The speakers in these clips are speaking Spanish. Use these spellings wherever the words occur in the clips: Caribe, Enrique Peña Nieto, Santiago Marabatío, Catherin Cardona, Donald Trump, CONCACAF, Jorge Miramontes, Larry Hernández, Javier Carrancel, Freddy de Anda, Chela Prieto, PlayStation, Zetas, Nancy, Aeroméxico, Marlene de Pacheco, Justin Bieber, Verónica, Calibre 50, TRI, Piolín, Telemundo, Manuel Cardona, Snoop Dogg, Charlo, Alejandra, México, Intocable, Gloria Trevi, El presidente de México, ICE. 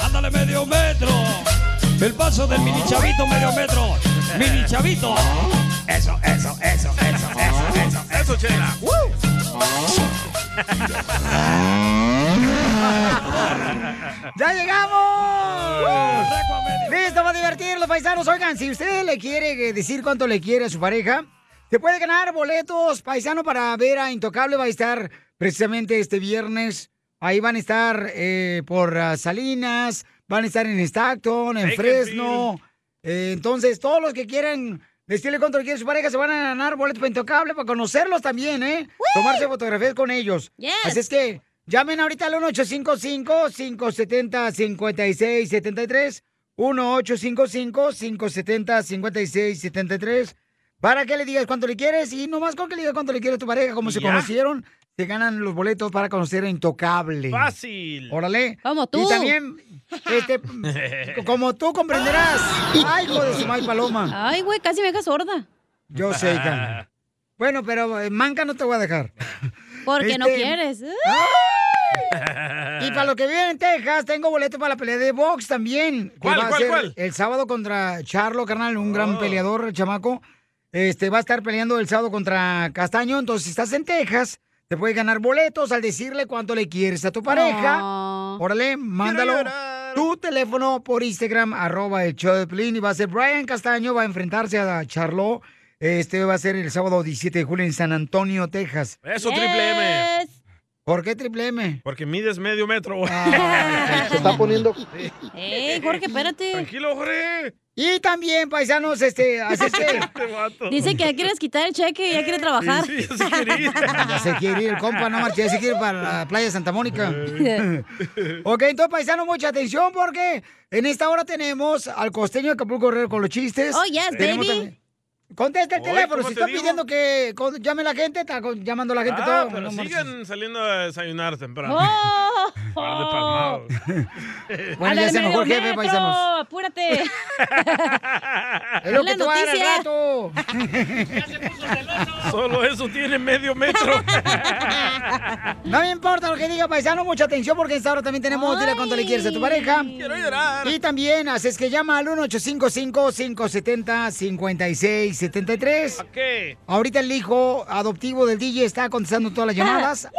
Ándale medio metro, el paso del mini chavito medio metro, mini chavito. Eso, chela. yaa llegamos. Listo para divertir los paisanos. Oigan, si usted le quiere decir cuánto le quiere a su pareja, se puede ganar boletos paisano para ver a Intocable. Va a estar precisamente este viernes. Ahí van a estar por Salinas, van a estar en Stockton, en Fresno. Entonces, todos los que quieran decirle cuánto quiere su pareja se van a ganar boletos para Intocable para conocerlos también, ¿eh? ¡Woo! Tomarse fotografías con ellos. Yes. Así es que llamen ahorita al 1-855-570-5673. 1-855-570-5673. Para que le digas cuánto le quieres y nomás con que le digas cuánto le quieres a tu pareja, cómo se conocieron. Te ganan los boletos para conocer a Intocable. ¡Fácil! ¡Órale! ¡Como tú! Y también, como tú comprenderás. ¡Ay, hijo de su mal paloma! ¡Ay, güey! Casi me dejas sorda. Yo sé, cara. Bueno, pero manca no te voy a dejar. Porque no quieres. Y para los que viven en Texas, tengo boletos para la pelea de box también. ¿Cuál? El sábado contra Charlo, carnal. Un gran peleador, el chamaco. Va a estar peleando el sábado contra Castaño. Entonces, si estás en Texas, te puedes ganar boletos al decirle cuánto le quieres a tu pareja. Órale, mándalo tu teléfono por Instagram, @elshowdepiolín. Y va a ser Brian Castaño, va a enfrentarse a Charlo. Va a ser el sábado 17 de julio en San Antonio, Texas. Eso, yes. Triple M. ¿Por qué Triple M? Porque mides medio metro. Se está poniendo... Jorge, espérate. Tranquilo, Jorge. Y también, paisanos, dice que ya quieres quitar el cheque, ya quiere trabajar. Sí, ya se quiere ir. Ya se quiere ir, el compa, no marcha, ya se quiere ir para la playa de Santa Mónica. Ok, entonces, paisanos, mucha atención, porque en esta hora tenemos al Costeño de Acapulco Herrero con los chistes. Oh, yes, tenemos baby. Contesta el teléfono, si están pidiendo que llame la gente, está llamando la gente todo. Pero sigan saliendo a desayunar temprano. Bueno, ya se enojó el jefe, paisanos. ¡Apúrate! ¡Es lo que tú hagas al rato! ¡Ya se puso celoso! Solo eso tiene medio metro. No me importa lo que diga, paisano, mucha atención, porque en esta hora también tenemos dile cuánto le quieres a tu pareja. ¡Quiero llorar! Y también haces que llama al 1-855-570-56. 73. Okay. Ahorita el hijo adoptivo del DJ está contestando todas las llamadas. No,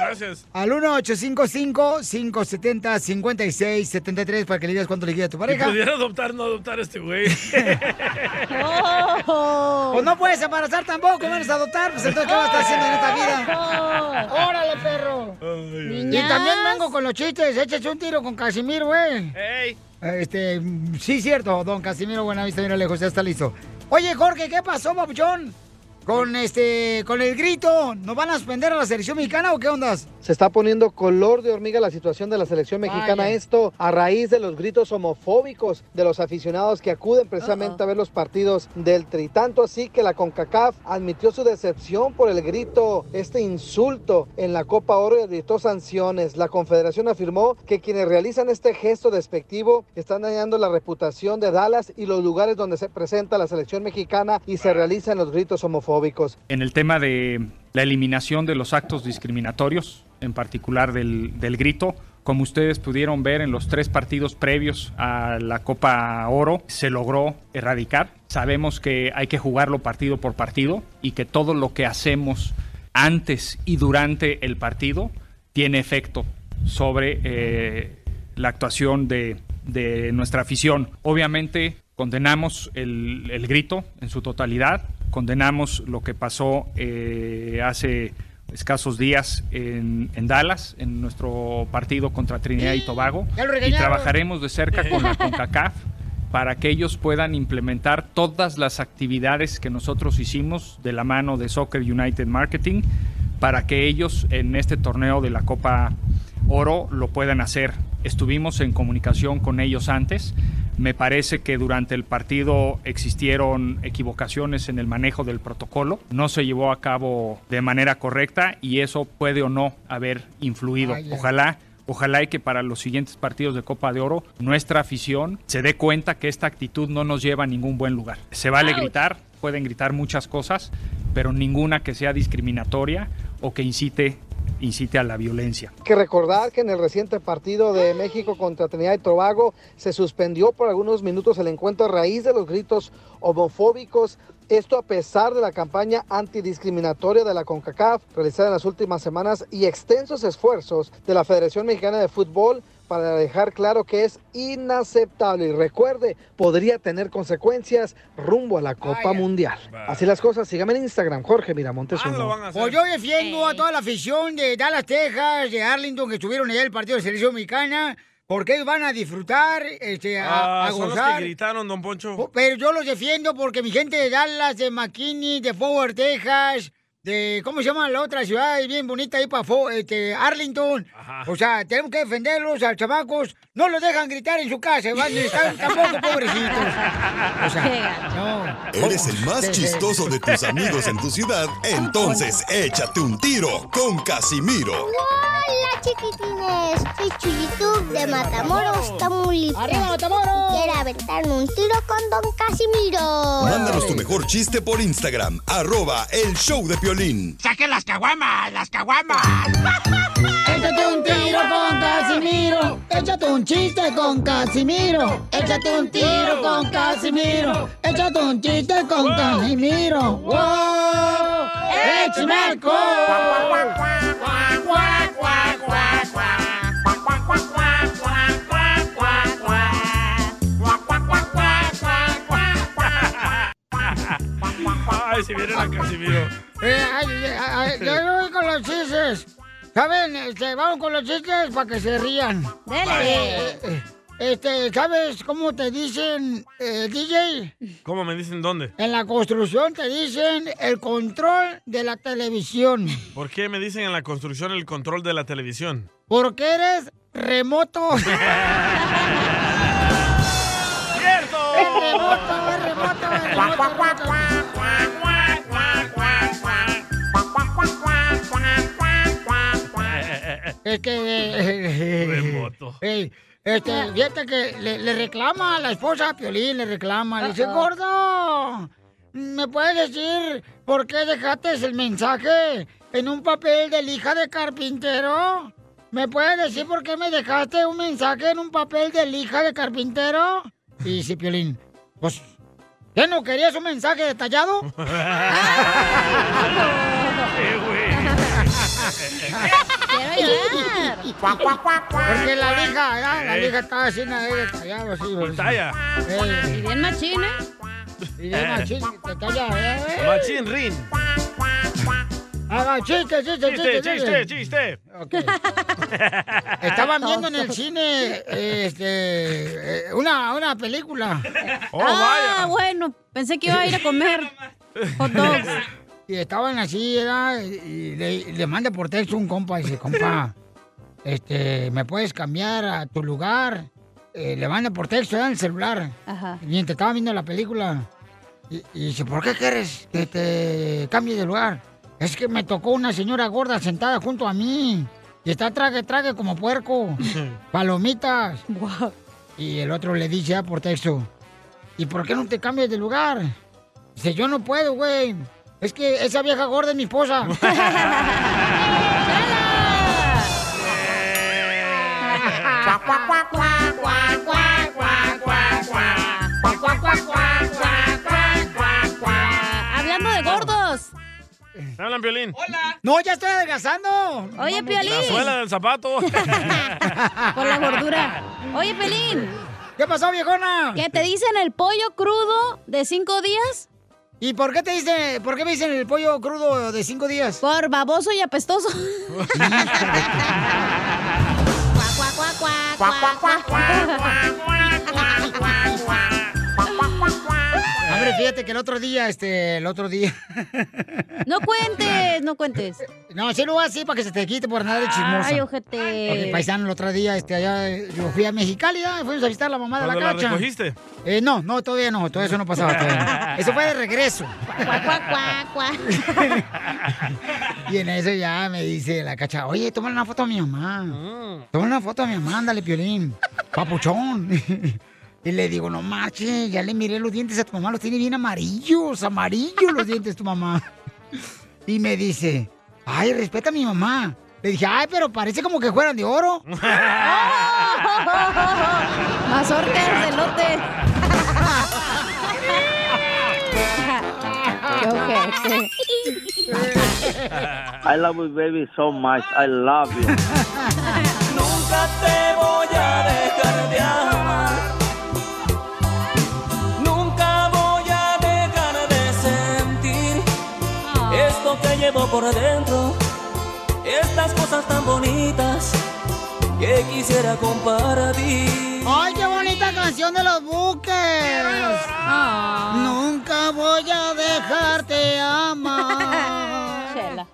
gracias. Al 1-855-570-5673 para que le digas cuánto le queda a tu pareja. Si pudiera adoptar, no adoptar a este güey. Pues no puedes embarazar tampoco, menos adoptar. Pues entonces, ¿qué vas a estar haciendo en esta vida? ¡Órale, perro! Y también vengo con los chistes. Échate un tiro con Casimiro, güey. ¡Ey! Sí, cierto, don Casimiro Buenavista, mira lejos, ya está listo. Oye, Jorge, ¿qué pasó, papuchón? Con el grito, ¿nos van a suspender a la selección mexicana o qué ondas? Se está poniendo color de hormiga la situación de la selección mexicana, esto a raíz de los gritos homofóbicos de los aficionados que acuden precisamente a ver los partidos del TRI. Tanto así que la CONCACAF admitió su decepción por el grito, este insulto en la Copa Oro, y dictó sanciones. La Confederación afirmó que quienes realizan este gesto despectivo están dañando la reputación de Dallas y los lugares donde se presenta la selección mexicana y se realizan los gritos homofóbicos. En el tema de la eliminación de los actos discriminatorios, en particular del grito, como ustedes pudieron ver en los 3 partidos previos a la Copa Oro, se logró erradicar. Sabemos que hay que jugarlo partido por partido y que todo lo que hacemos antes y durante el partido tiene efecto sobre la actuación de nuestra afición. Obviamente condenamos el grito en su totalidad, condenamos lo que pasó hace escasos días en Dallas, en nuestro partido contra Trinidad y Tobago, y trabajaremos de cerca con la CONCACAF para que ellos puedan implementar todas las actividades que nosotros hicimos de la mano de Soccer United Marketing, para que ellos en este torneo de la Copa Oro lo puedan hacer. Estuvimos en comunicación con ellos antes. Me parece que durante el partido existieron equivocaciones en el manejo del protocolo. No se llevó a cabo de manera correcta y eso puede o no haber influido. Ojalá y que para los siguientes partidos de Copa de Oro nuestra afición se dé cuenta que esta actitud no nos lleva a ningún buen lugar. Se vale gritar, pueden gritar muchas cosas, pero ninguna que sea discriminatoria o que incite a la violencia. Hay que recordar que en el reciente partido de México contra Trinidad y Tobago se suspendió por algunos minutos el encuentro a raíz de los gritos homofóbicos. Esto a pesar de la campaña antidiscriminatoria de la CONCACAF realizada en las últimas semanas y extensos esfuerzos de la Federación Mexicana de Fútbol para dejar claro que es inaceptable y recuerde, podría tener consecuencias rumbo a la Copa Mundial. Así las cosas, síganme en Instagram, Jorge Miramontes. Pues yo defiendo a toda la afición de Dallas, Texas, de Arlington, que estuvieron allá en el partido de selección mexicana, porque ellos van a disfrutar, a gozar. Son los que gritaron, don Poncho. Pero yo los defiendo porque mi gente de Dallas, de McKinney, de Fort Worth, Texas, de, ¿cómo se llama la otra ciudad bien bonita ahí para Arlington? Ajá. O sea, tenemos que defenderlos a chamacos. No los dejan gritar en su casa, están tampoco pobrecitos. O sea, no. Eres el más chistoso de tus amigos en tu ciudad, entonces échate un tiro con Casimiro. ¡Hola, chiquitines! Soy Chuyitub de Matamoros, Tamaulipas. ¡Arriba, Matamoros! Quiero aventarme un tiro con don Casimiro. Mándanos tu mejor chiste por Instagram, @elshowdepiolin. ¡Saquen las caguamas, las caguamas! ¡Échate un tiro con Casimiro! ¡Échate un chiste con Casimiro! ¡Échate un tiro con Casimiro! ¡Échate un chiste con Casimiro! ¡Wow! ¡Échame alcohol! Ay, si viene la Casimiro. Yo no voy con los chistes. ¿Saben? Vamos con los chistes para que se rían. Dale. ¿Sabes cómo te dicen, DJ? ¿Cómo me dicen dónde? En la construcción te dicen el control de la televisión. ¿Por qué me dicen en la construcción el control de la televisión? Porque eres remoto. ¡Cierto! ¡Es remoto, es remoto, es remoto! Remoto. Fíjate que le reclama a la esposa a Piolín, le reclama, le dice, gordo, ¿me puedes decir por qué dejaste el mensaje en un papel de lija de carpintero? ¿Me puedes decir por qué me dejaste un mensaje en un papel de lija de carpintero? Y dice Piolín, pues, ¿qué no querías un mensaje detallado? Porque la lija estaba así, detallada, así. Detalla. Y bien machín, Y bien machín, detallada, Machín rin. Chiste. Okay. Estaban viendo en el cine una película. Vaya. Bueno, pensé que iba a ir a comer hot dogs. Y estaban así, y le manda por texto un compa, y dice, compa, ¿me puedes cambiar a tu lugar? Le manda por texto, en el celular. Ajá. Mientras estaba viendo la película. Y dice, ¿por qué quieres que te cambie de lugar? Es que me tocó una señora gorda sentada junto a mí. Y está trague como puerco. Palomitas. Wow. Y el otro le dice por texto, ¿y por qué no te cambias de lugar? Dice, yo no puedo, güey. Es que esa vieja gorda es mi esposa. Hablando de gordos. ¿Me hablan, Piolín? ¡Hola! ¡No, ya estoy adelgazando! ¡Oye, Piolín! La suela del zapato. Por la gordura. Oye, Piolín. ¿Qué pasó, viejona? ¿Qué te dicen el pollo crudo de 5 días? ¿Y por qué te dicen, por qué me dicen el pollo crudo de 5 días? Por baboso y apestoso. Hombre, fíjate que el otro día. No cuentes. No, sí lo voy a decir para que se te quite por nada de chismosa. Ay, ojete. Porque paisano, el otro día, allá, yo fui a Mexicali, ¿eh? Fuimos a visitar a la mamá de la Cacha. ¿La recogiste? No, todavía no, todavía eso no pasaba. Todavía. Eso fue de regreso. Y en eso ya me dice la Cacha, oye, tómale una foto a mi mamá. Tómale una foto a mi mamá, ándale, Piolín. Papuchón. Y le digo, no marches, ya le miré los dientes a tu mamá, los tiene bien amarillos los dientes tu mamá. Y me dice, ay, respeta a mi mamá. Le dije, ay, pero parece como que fueran de oro. Mazorcas de lote. I love you, baby, so much. I love you. Nunca te voy a dejar de amar. Que llevo por dentro, estas cosas tan bonitas que quisiera compartir. ¡Ay, qué bonita canción de los Buques! Nunca voy a dejarte amar. Chela.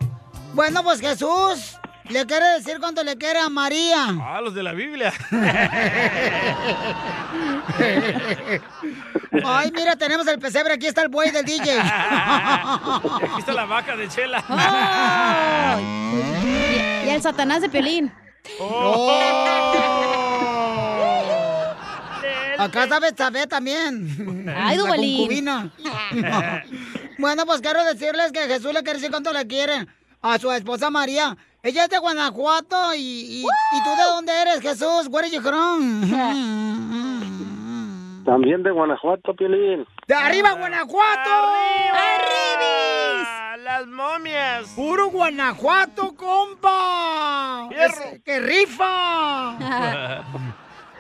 Bueno, pues Jesús le quiere decir cuánto le quiere a María. Ah, los de la Biblia. Ay, mira, tenemos el pesebre. Aquí está el buey del DJ. Aquí está la vaca de Chela. Oh. Y el Satanás de Piolín. Oh. Acá sabe también. Ay, Dubalín. Concubina. Bueno, pues quiero decirles que Jesús le quiere decir cuánto le quiere a su esposa María. Ella es de Guanajuato y tú, ¿de dónde eres, Jesús? Where are you from? También de Guanajuato, Piolín. ¡De arriba, Guanajuato! ¡Arribis! ¡Las momias! ¡Puro Guanajuato, compa! ¡Qué rifa!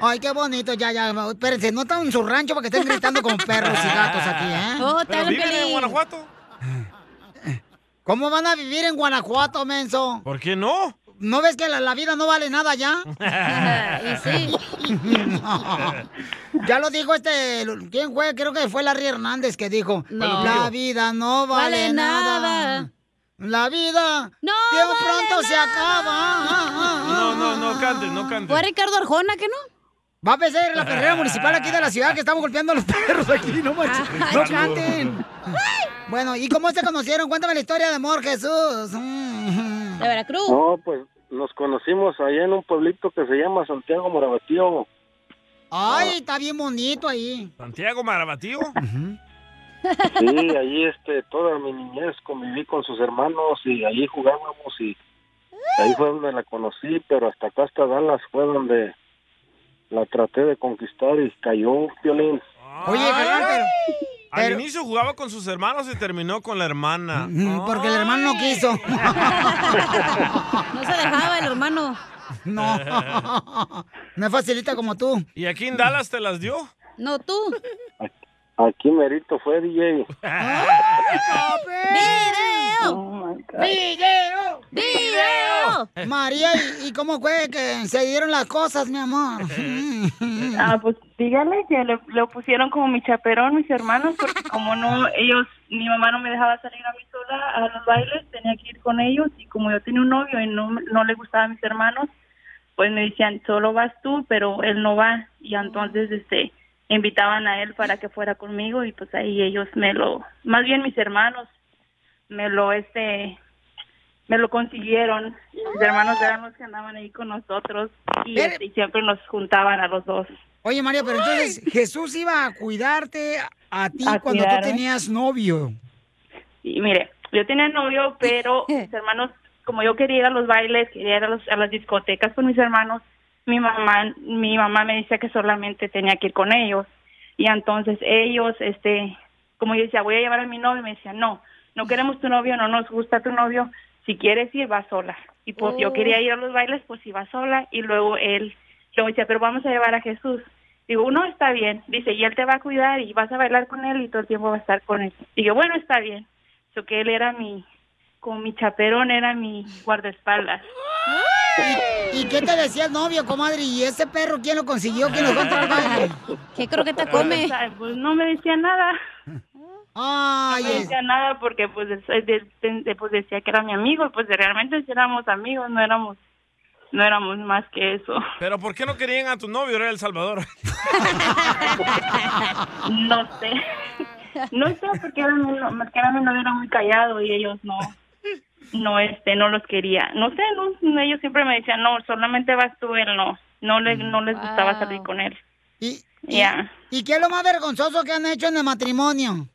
Ay, qué bonito, ya, espérense, no están en su rancho para que estén gritando con perros y gatos aquí, ¿eh? Oh, pero viven en Guanajuato. ¿Cómo van a vivir en Guanajuato, menso? ¿Por qué no? ¿No ves que la vida no vale nada ya? Y sí. Ya lo dijo ¿Quién fue? Creo que fue Larry Hernández que dijo. No. La vida no vale nada. La vida no bien vale pronto nada. Se acaba. No cantes. ¿Fue Ricardo Arjona que no? Va a pesar la carrera municipal aquí de la ciudad que estamos golpeando a los perros aquí, no manches. No canten. Bueno, ¿y cómo se conocieron? Cuéntame la historia de amor, Jesús. De Veracruz. No, pues nos conocimos allá en un pueblito que se llama Santiago Marabatío. Ay, está bien bonito ahí. ¿Santiago Marabatío? Sí, allí toda mi niñez conviví con sus hermanos y allí jugábamos y ahí fue donde la conocí, pero hasta acá, hasta Dallas, fue donde la traté de conquistar y cayó, Piolín. Oye, Javier, pero al inicio jugaba con sus hermanos y terminó con la hermana. Porque el hermano no quiso. No se dejaba el hermano. No es facilita como tú. ¿Y aquí en Dallas te las dio? No, tú. Aquí merito fue DJ. ¡Video! Oh, ¡video! ¡Video! María, ¿y cómo fue que se dieron las cosas, mi amor? Pues dígale que lo pusieron como mi chaperón, mis hermanos, porque como no, ellos, mi mamá no me dejaba salir a mí sola a los bailes, tenía que ir con ellos, y como yo tenía un novio y no le gustaban mis hermanos, pues me decían, solo vas tú, pero él no va, y entonces, invitaban a él para que fuera conmigo y pues ahí ellos más bien mis hermanos me lo consiguieron y mis hermanos eran los que andaban ahí con nosotros y siempre nos juntaban a los dos. Oye, María, pero entonces Jesús iba a cuidarte a ti cuando tú tenías novio. Sí, mire, yo tenía novio, pero mis hermanos, como yo quería ir a los bailes, quería ir a las discotecas con mis hermanos, mi mamá me decía que solamente tenía que ir con ellos, y entonces ellos, como yo decía, voy a llevar a mi novio, y me decía, no, no queremos tu novio, no nos gusta tu novio, si quieres ir, va sola. Y pues yo quería ir a los bailes, pues iba sola. Y luego él, yo decía, pero vamos a llevar a Jesús. Digo, no, está bien. Dice, y él te va a cuidar y vas a bailar con él y todo el tiempo va a estar con él. Y yo, bueno, está bien. So que él era mi, como mi chaperón, era mi guardaespaldas. ¿Y qué te decía el novio, comadre? ¿Y ese perro quién lo consiguió? ¿Quién lo contrató? ¿Qué croqueta come? Pues no me decía nada. Ay, no me decía nada porque pues decía que era mi amigo. Pues realmente si éramos amigos, no éramos más que eso. ¿Pero por qué no querían a tu novio? Era El Salvador. No sé, porque era mi novio, era muy callado y ellos no los quería. No sé, no, ellos siempre me decían, no, solamente vas tú, él no. No les gustaba salir con él. ¿Y qué es lo más vergonzoso que han hecho en el matrimonio?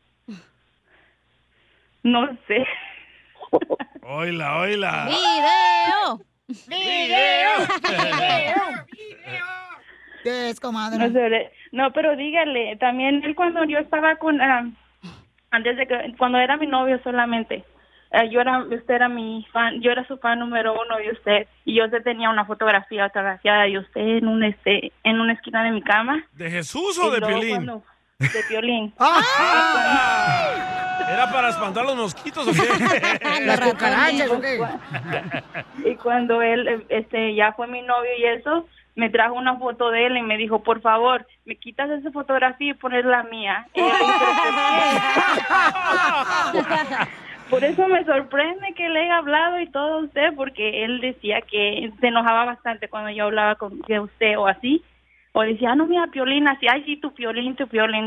No sé. Oíla. ¡Video! ¿Qué es, comadre? No sé, no, pero dígale, también él cuando yo estaba con... antes de que... Cuando era mi novio solamente... usted era mi fan, yo era su fan número uno de usted, y yo tenía una fotografía autografiada de usted en una esquina de mi cama. ¿De Jesús o de Piolín? De Piolín. ¡Ah! ¿Era para espantar los mosquitos o qué? Las cucarachas o qué. Y cuando él ya fue mi novio y eso, me trajo una foto de él y me dijo, por favor, me quitas esa fotografía y pones la mía. Por eso me sorprende que le haya hablado y todo a usted, porque él decía que se enojaba bastante cuando yo hablaba de usted o así. O decía, no, mira, Piolín, así, ay, sí, tu Piolín,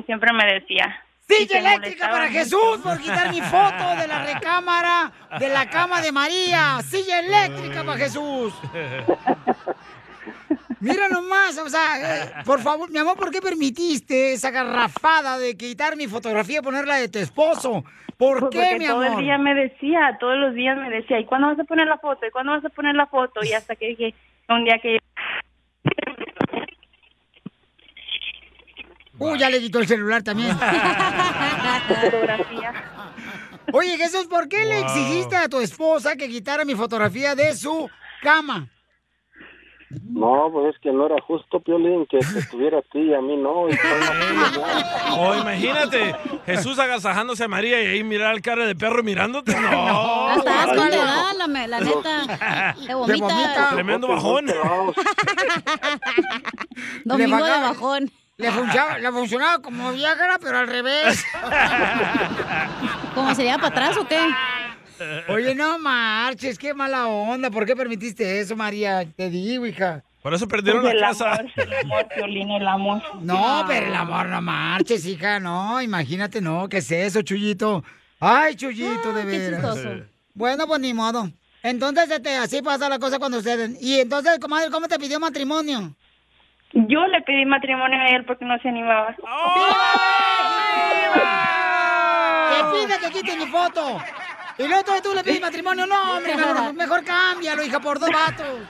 siempre me decía. ¡Silla eléctrica para Jesús por quitar mi foto de la recámara de la cama de María! ¡Silla eléctrica para Jesús! Mira nomás, o sea, por favor, mi amor, ¿por qué permitiste esa garrafada de quitar mi fotografía y ponerla de tu esposo? ¿Por qué, mi amor? Todos los días me decía, ¿y cuándo vas a poner la foto? Y hasta que dije, un día que... Ya le quitó el celular también. Fotografía. Oye, Jesús, ¿por qué le exigiste a tu esposa que quitara mi fotografía de su cama? No, pues es que no era justo, Piolín, que estuviera a ti y a mí no. O imagínate, Jesús agasajándose a María y ahí mirar el cara de perro mirándote. No. Hasta asco le da, la neta. Te vomita. Tremendo bajón. Domingo de bajón. Le funcionaba como Viagra, pero al revés. ¿Cómo sería para atrás o qué? Oye, no marches, qué mala onda. ¿Por qué permitiste eso, María? Te digo, hija. Por eso perdieron la casa. El amor. No, pero el amor no marches, hija. No, imagínate, no. ¿Qué es eso, Chuyito? Ay, Chuyito, de veras. Bueno, pues ni modo. Entonces, así pasa la cosa cuando ustedes... Y entonces, comadre, ¿cómo te pidió matrimonio? Yo le pedí matrimonio a él porque no se animaba. ¡Oh! ¡Viva! ¡Te pide que quite mi foto! Y luego tú le pides matrimonio. No, hombre, mejor cámbialo, hija, por dos vatos.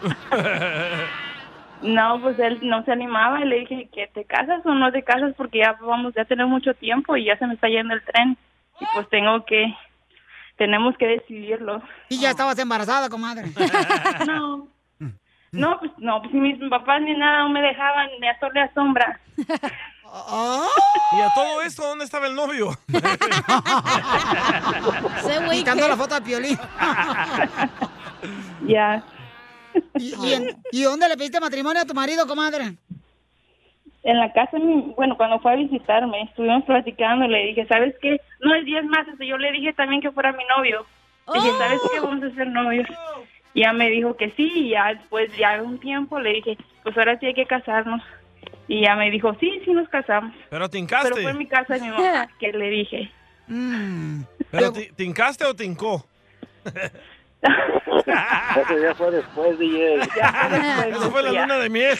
No, pues él no se animaba y le dije que te casas o no te casas porque ya tenemos mucho tiempo y ya se me está yendo el tren. Y pues tenemos que decidirlo. ¿Y ya estabas embarazada, comadre? No, pues mis papás ni nada, no me dejaban, ni a sol ni a sombra. ¿Y a todo esto dónde estaba el novio? Quitando la foto de Piolín. Ya. ¿Y dónde le pediste matrimonio a tu marido, comadre? En la casa, cuando fue a visitarme, estuvimos platicando y le dije, ¿sabes qué? No es 10 más, yo le dije también que fuera mi novio. Le dije, ¿sabes qué? Vamos a ser novios. Y ya me dijo que sí, y ya después, ya un tiempo, le dije, pues ahora sí hay que casarnos. Y ya me dijo, sí, nos casamos. ¿Pero tincaste? Pero fue en mi casa de mi mamá que le dije. ¿Pero tincaste o tincó? Eso ya fue después, DJ. Eso fue la luna de miel.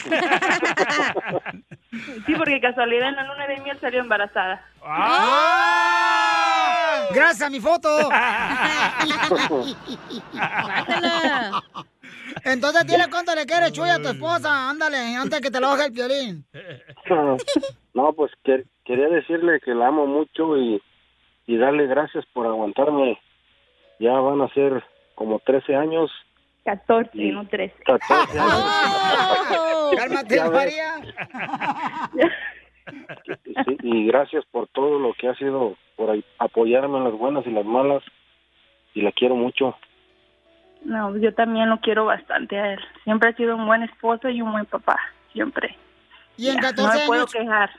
Sí, porque casualidad en la luna de miel salió embarazada. ¡Ah! ¡Gracias a mi foto! ¡Mátala! Entonces dile cuánto le quieres, Chuy, a tu esposa. Ándale, antes que te lo baje el Piolín. No, pues quería decirle que la amo mucho y darle gracias por aguantarme Ya van a ser como 13 años. 14, y no 13. 14 años. ¡Oh! ¡Cálmate, María! Sí, y gracias por todo lo que ha sido, por apoyarme en las buenas y las malas. Y la quiero mucho. No, yo también lo quiero bastante a él. Siempre ha sido un buen esposo y un buen papá. Siempre. Y en 14 años... No me puedo quejar.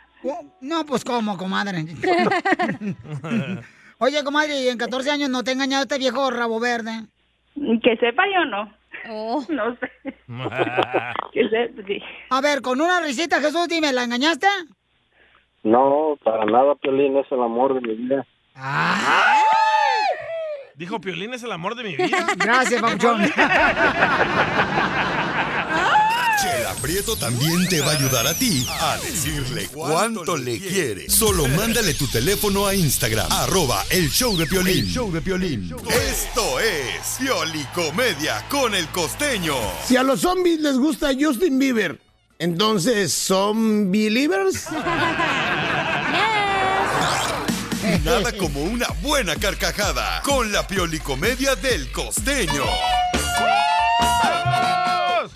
No, pues cómo, comadre. Oye, comadre, ¿y en 14 años no te ha engañado este viejo rabo verde? Que sepa yo no. Oh. No sé. Que sepa, sí. A ver, con una risita, Jesús, dime, ¿la engañaste? No, para nada, Piolín, es el amor de mi vida. ¡Ah! Dijo, Piolín es el amor de mi vida. Gracias, papuchón. Chela Prieto también te va a ayudar a ti a decirle cuánto le quiere. Solo mándale tu teléfono a Instagram, @elshowdepiolín. El show de Piolín. Esto es Piolicomedia con el Costeño. Si a los zombies les gusta Justin Bieber, entonces, ¿son believers? Nada como una buena carcajada con la Piolicomedia del Costeño.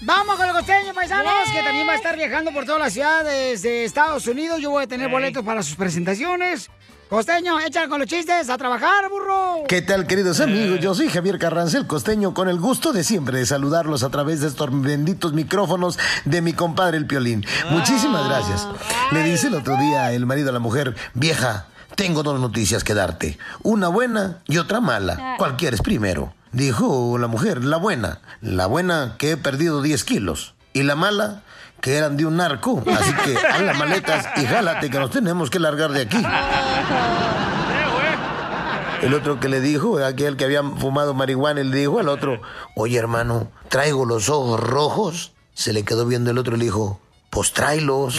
Vamos con el Costeño, paisanos, que también va a estar viajando por todas las ciudades de Estados Unidos. Yo voy a tener boletos para sus presentaciones. Costeño, échale con los chistes, a trabajar, burro. ¿Qué tal, queridos amigos? Yo soy Javier Carrancel, Costeño, con el gusto de siempre de saludarlos a través de estos benditos micrófonos de mi compadre el Piolín. Muchísimas gracias. Le dice el otro día el marido a la mujer: vieja, tengo dos noticias que darte, una buena y otra mala. ¿Cuál quieres primero? Dijo la mujer: la buena. La buena, que he perdido 10 kilos. Y la mala, que eran de un narco. Así que haz las maletas y jálate, que nos tenemos que largar de aquí. El otro que le dijo, aquel que había fumado marihuana, le dijo al otro: oye, hermano, traigo los ojos rojos. Se le quedó viendo el otro y le dijo: pues tráelos.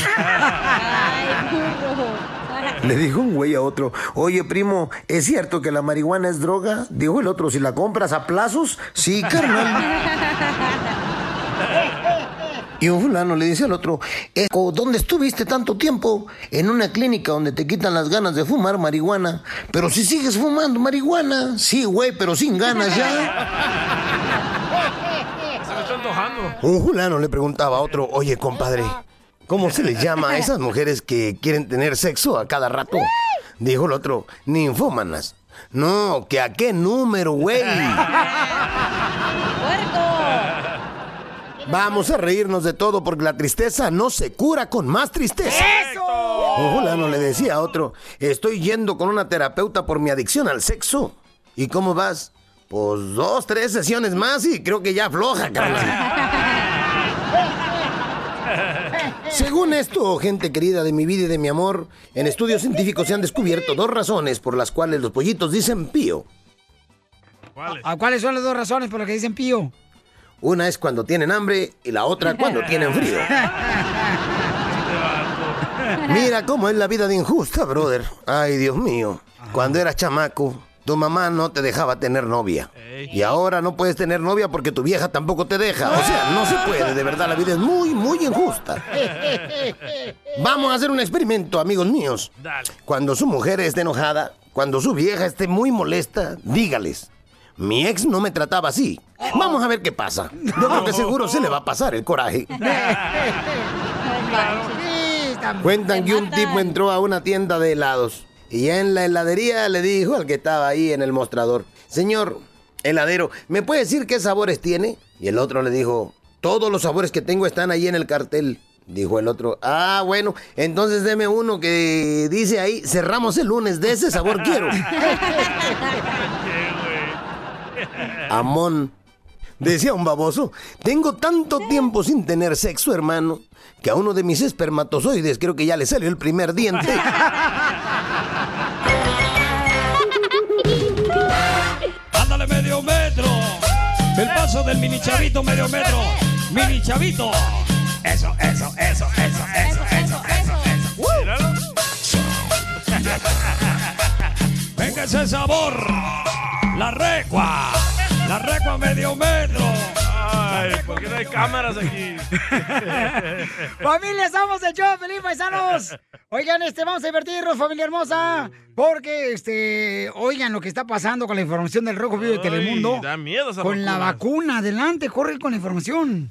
Le dijo un güey a otro: oye, primo, ¿es cierto que la marihuana es droga? Dijo el otro: si la compras a plazos, sí, carnal. Y un fulano le dice al otro: ¿dónde estuviste tanto tiempo? En una clínica donde te quitan las ganas de fumar marihuana. Pero si sigues fumando marihuana. Sí, güey, pero sin ganas ya. Se me está antojando. Un fulano le preguntaba a otro: oye, compadre, ¿cómo se les llama a esas mujeres que quieren tener sexo a cada rato? Dijo el otro: ninfómanas. No, ¿que a qué número, güey? Vamos a reírnos de todo, porque la tristeza no se cura con más tristeza. ¡Eso! Un fulano le decía a otro: estoy yendo con una terapeuta por mi adicción al sexo. ¿Y cómo vas? Pues 2, 3 sesiones más y creo que ya afloja, cabrón. Según esto, gente querida de mi vida y de mi amor, en estudios científicos se han descubierto 2 razones por las cuales los pollitos dicen pío. ¿Cuáles son las 2 razones por las que dicen pío? Una es cuando tienen hambre y la otra cuando tienen frío. Mira cómo es la vida de injusta, brother. Ay, Dios mío. Cuando eras chamaco, tu mamá no te dejaba tener novia. Y ahora no puedes tener novia porque tu vieja tampoco te deja. O sea, no se puede, de verdad, la vida es muy, muy injusta. Vamos a hacer un experimento, amigos míos. Cuando su mujer esté enojada, cuando su vieja esté muy molesta, dígales: mi ex no me trataba así. Vamos a ver qué pasa. Yo creo que seguro se le va a pasar el coraje. Cuentan que un tipo entró a una tienda de helados. Y en la heladería le dijo al que estaba ahí en el mostrador: señor heladero, ¿me puede decir qué sabores tiene? Y el otro le dijo: todos los sabores que tengo están ahí en el cartel. Dijo el otro: ah, bueno, entonces deme uno que dice ahí: cerramos el lunes, de ese sabor quiero. Amón, decía un baboso: tengo tanto tiempo sin tener sexo, hermano, que a uno de mis espermatozoides creo que ya le salió el primer diente. Ándale medio metro, el paso del mini chavito, medio metro, mini chavito. Eso, eso, eso, eso, eso, eso, eso, eso. Venga ese sabor, la recua medio metro. Ay, ¿por qué no hay cámaras aquí? Familia, somos el show, feliz paisanos. Oigan, vamos a divertirnos, familia hermosa. Porque, oigan lo que está pasando con la información del Rojo Vivo de Telemundo. Da miedo esa con vacuna. La vacuna, adelante, corre con la información.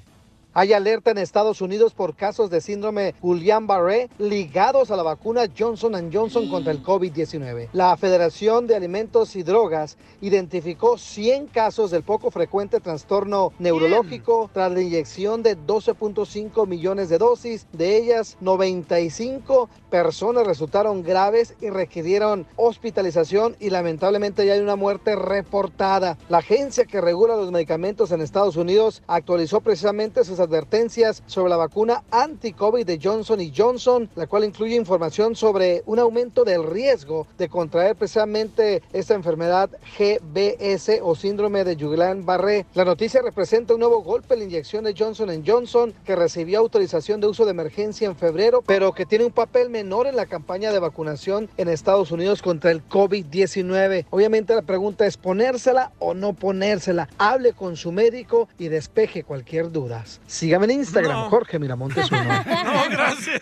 Hay alerta en Estados Unidos por casos de síndrome Guillain-Barré ligados a la vacuna Johnson & Johnson contra el COVID-19. La Federación de Alimentos y Drogas identificó 100 casos del poco frecuente trastorno neurológico tras la inyección de 12.5 millones de dosis. De ellas, 95 personas resultaron graves y requirieron hospitalización y lamentablemente ya hay una muerte reportada. La agencia que regula los medicamentos en Estados Unidos actualizó precisamente sus advertencias sobre la vacuna anti-COVID de Johnson & Johnson, la cual incluye información sobre un aumento del riesgo de contraer precisamente esta enfermedad GBS o síndrome de Guillain-Barré. La noticia representa un nuevo golpe en la inyección de Johnson & Johnson que recibió autorización de uso de emergencia en febrero, pero que tiene un papel menor en la campaña de vacunación en Estados Unidos contra el COVID-19. Obviamente la pregunta es ponérsela o no ponérsela. Hable con su médico y despeje cualquier duda. Sígame en Instagram, no. Jorge Miramontes 1. No, gracias.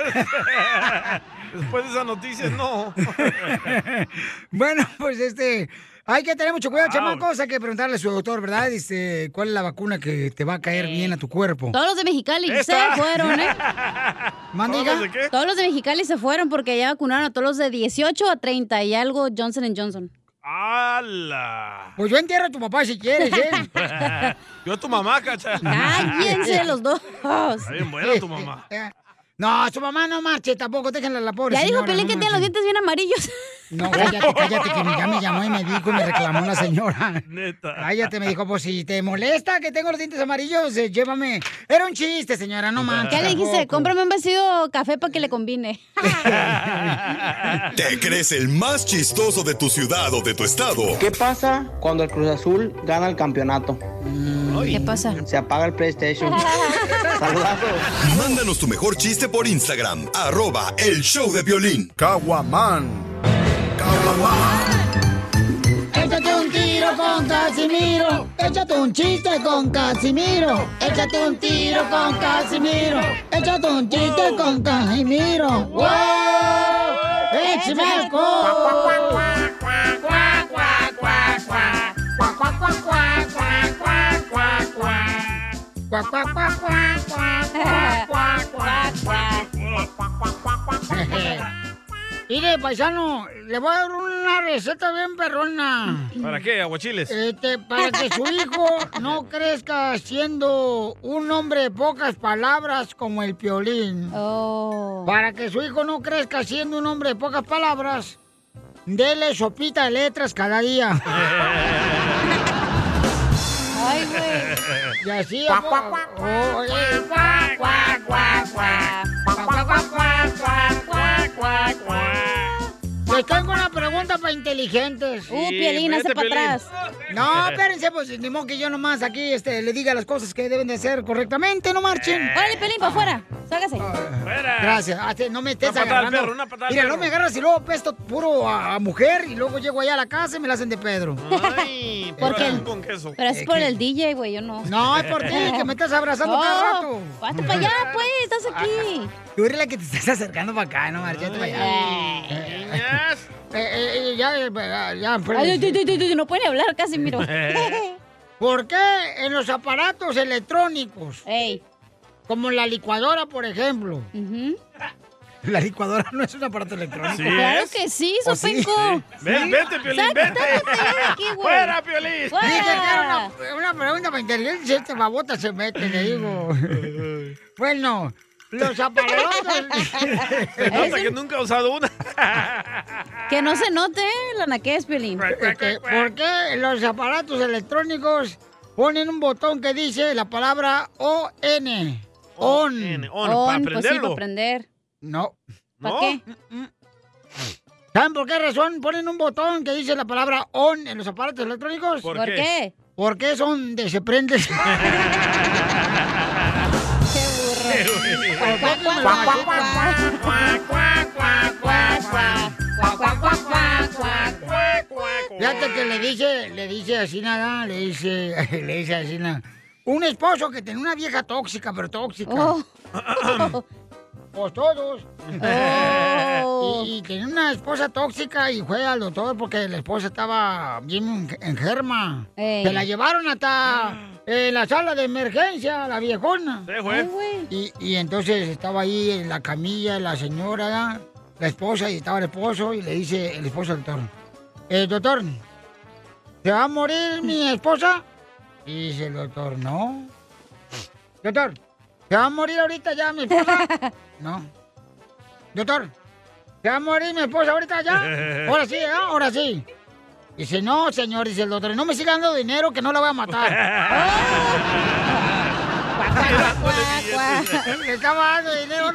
Después de esa noticia, no. Bueno, pues hay que tener mucho cuidado, chamacos. Hay que preguntarle a su doctor, ¿verdad? ¿Cuál es la vacuna que te va a caer bien a tu cuerpo? Todos los de Mexicali se fueron, ¿eh? ¿Mandiga? Todos los de Mexicali se fueron porque ya vacunaron a todos los de 18 a 30 y algo Johnson & Johnson. ¡Hala! Pues yo entierro a tu papá si quieres, ¿eh? Yo a tu mamá, cacha. ¡Cállense los dos! Está bien buena tu mamá. No, su mamá no marche tampoco, déjenla a la pobre. Ya señora, dijo Pelín no que tiene los dientes bien amarillos. No, cállate, que ya me llamó y me dijo y me reclamó la señora. Neta. Cállate, me dijo, pues si te molesta que tengo los dientes amarillos, llévame. Era un chiste, señora, no manches. ¿Qué le dijiste? Cómprame un vestido café para que le combine. ¿Te crees el más chistoso de tu ciudad o de tu estado? ¿Qué pasa cuando el Cruz Azul gana el campeonato? ¿Qué pasa? Se apaga el PlayStation. Saludazos. Mándanos tu mejor chiste por Instagram, @elshowdepiolin. Caguamán. Caguamán. Échate un tiro con Casimiro. Échate un chiste con Casimiro. Échate un tiro con Casimiro. Échate un chiste con Casimiro. ¡Wow! ¡Échame cuac, cuac, cuac, cuac, cuac, cuac, cuac, cuac. Mire, paisano, le voy a dar una receta bien perrona. ¿Para qué, aguachiles? Para que su hijo no crezca siendo un hombre de pocas palabras como el Piolín. Oh. Para que su hijo no crezca siendo un hombre de pocas palabras, dele sopita de letras cada día. Ay, güey. Y así es. Les tengo una pregunta para inteligentes. Sí, Piolín, hace para atrás. No, espérense, pues ni modo que yo nomás aquí le diga las cosas que deben de hacer correctamente, no marchen. Órale, Piolín, para afuera. Sácase. Fuera. Gracias. No me estés agarrando. Perro, una patada. Mira, no me agarras y luego pesto puro a mujer y luego llego allá a la casa y me la hacen de Pedro. Ay, porque con queso. Pero es por el DJ, güey, yo no. No, es por ti, que me estás abrazando cada rato. Vete para allá, pues, estás aquí. Tú eres la que te estás acercando para acá, no marches para allá. Niñas. Ya, no pueden hablar casi, miro. ¿Por qué en los aparatos electrónicos? Ey. Como la licuadora, por ejemplo. Uh-huh. La licuadora no es un aparato electrónico. ¿Sí claro es? Que sí, sopenco. Sí. ¿Sí? Vete, Piolín, vete. Aquí, fuera, Piolín. Fuera. Dije que era una pregunta para inteligente. Este babota se mete, le digo. Bueno, los aparatos... Se nota que nunca ha usado una. Que no se note, la naqués, Piolín. ¿Por qué los aparatos electrónicos ponen un botón que dice la palabra O-N? On. ¿Para aprenderlo? Pues sí, para aprender. No. ¿Para qué? ¿Saben por qué razón ponen un botón que dice la palabra on en los aparatos electrónicos? ¿Por qué? Porque es donde se prende. ¡Qué burro! Fíjate que le dice así nada, le dice así nada. Un esposo que tenía una vieja tóxica, pero tóxica. Oh. Pues todos. Oh. Y tenía una esposa tóxica y fue al doctor porque la esposa estaba bien enferma. Ey. Se la llevaron hasta la sala de emergencia, la viejona. Sí, güey. Y entonces estaba ahí en la camilla la señora, la esposa, y estaba el esposo, y le dice el esposo al doctor, doctor, ¿se va a morir mi esposa? Y dice el doctor, no. Doctor, ¿se va a morir ahorita ya mi esposa? No. Doctor, ¿se va a morir mi esposa ahorita ya? Ahora sí, ¿eh? Ahora sí. Dice, no, señor, dice el doctor, no me siga dando dinero que no la voy a matar. Le estaba dando dinero.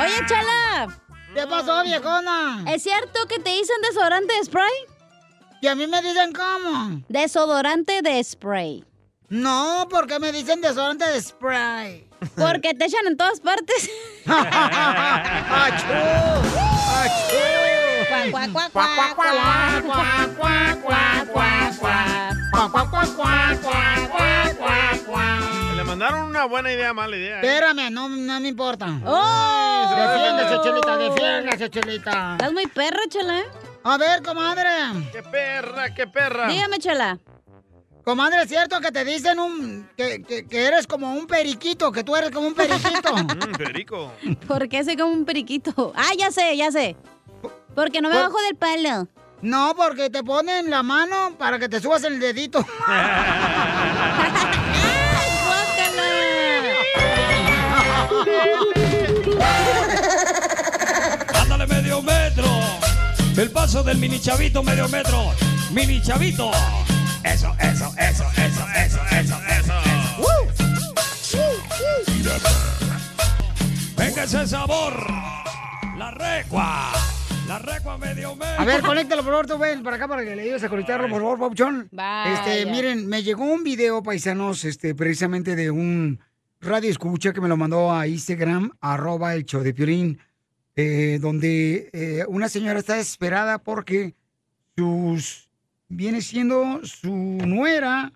Oye, Chala. ¿Qué pasó, viejona? ¿Es cierto que te dicen desodorante de spray? ¿Y a mí me dicen cómo? Desodorante de spray. No, ¿por qué me dicen desodorante de spray? Porque te echan en todas partes. ¡Achú! ¡Achú! ¡Cuá, cuá, cuá, cuá, cuá, cuá, cuá, cuá, cuá! Le mandaron una buena idea, mala idea. Espérame, no me importa. ¡Oh! Defiéndase, Chelita, defiéndase, Chelita. Estás muy perra, Chela. A ver, comadre. ¡Qué perra, qué perra! Dígame, Chela. Comadre, ¿es cierto que te dicen que eres como un periquito? Que tú eres como un periquito. Perico. ¿Por qué soy como un periquito? Ah, ya sé. Porque no me bajo del palo. No, porque te ponen la mano para que te subas el dedito. ¡Ándale medio metro! El paso del mini chavito, medio metro. Mini chavito. Eso. Venga ese sabor. La recua medio medio. A ver, conéctalo, por favor, tú ven para acá para que le ayudes a conectarlo, por favor, Pauchón. Miren, me llegó un video, paisanos, precisamente de un radio escucha que me lo mandó a Instagram, @elshowdepiolín, donde una señora está desesperada porque viene siendo su nuera.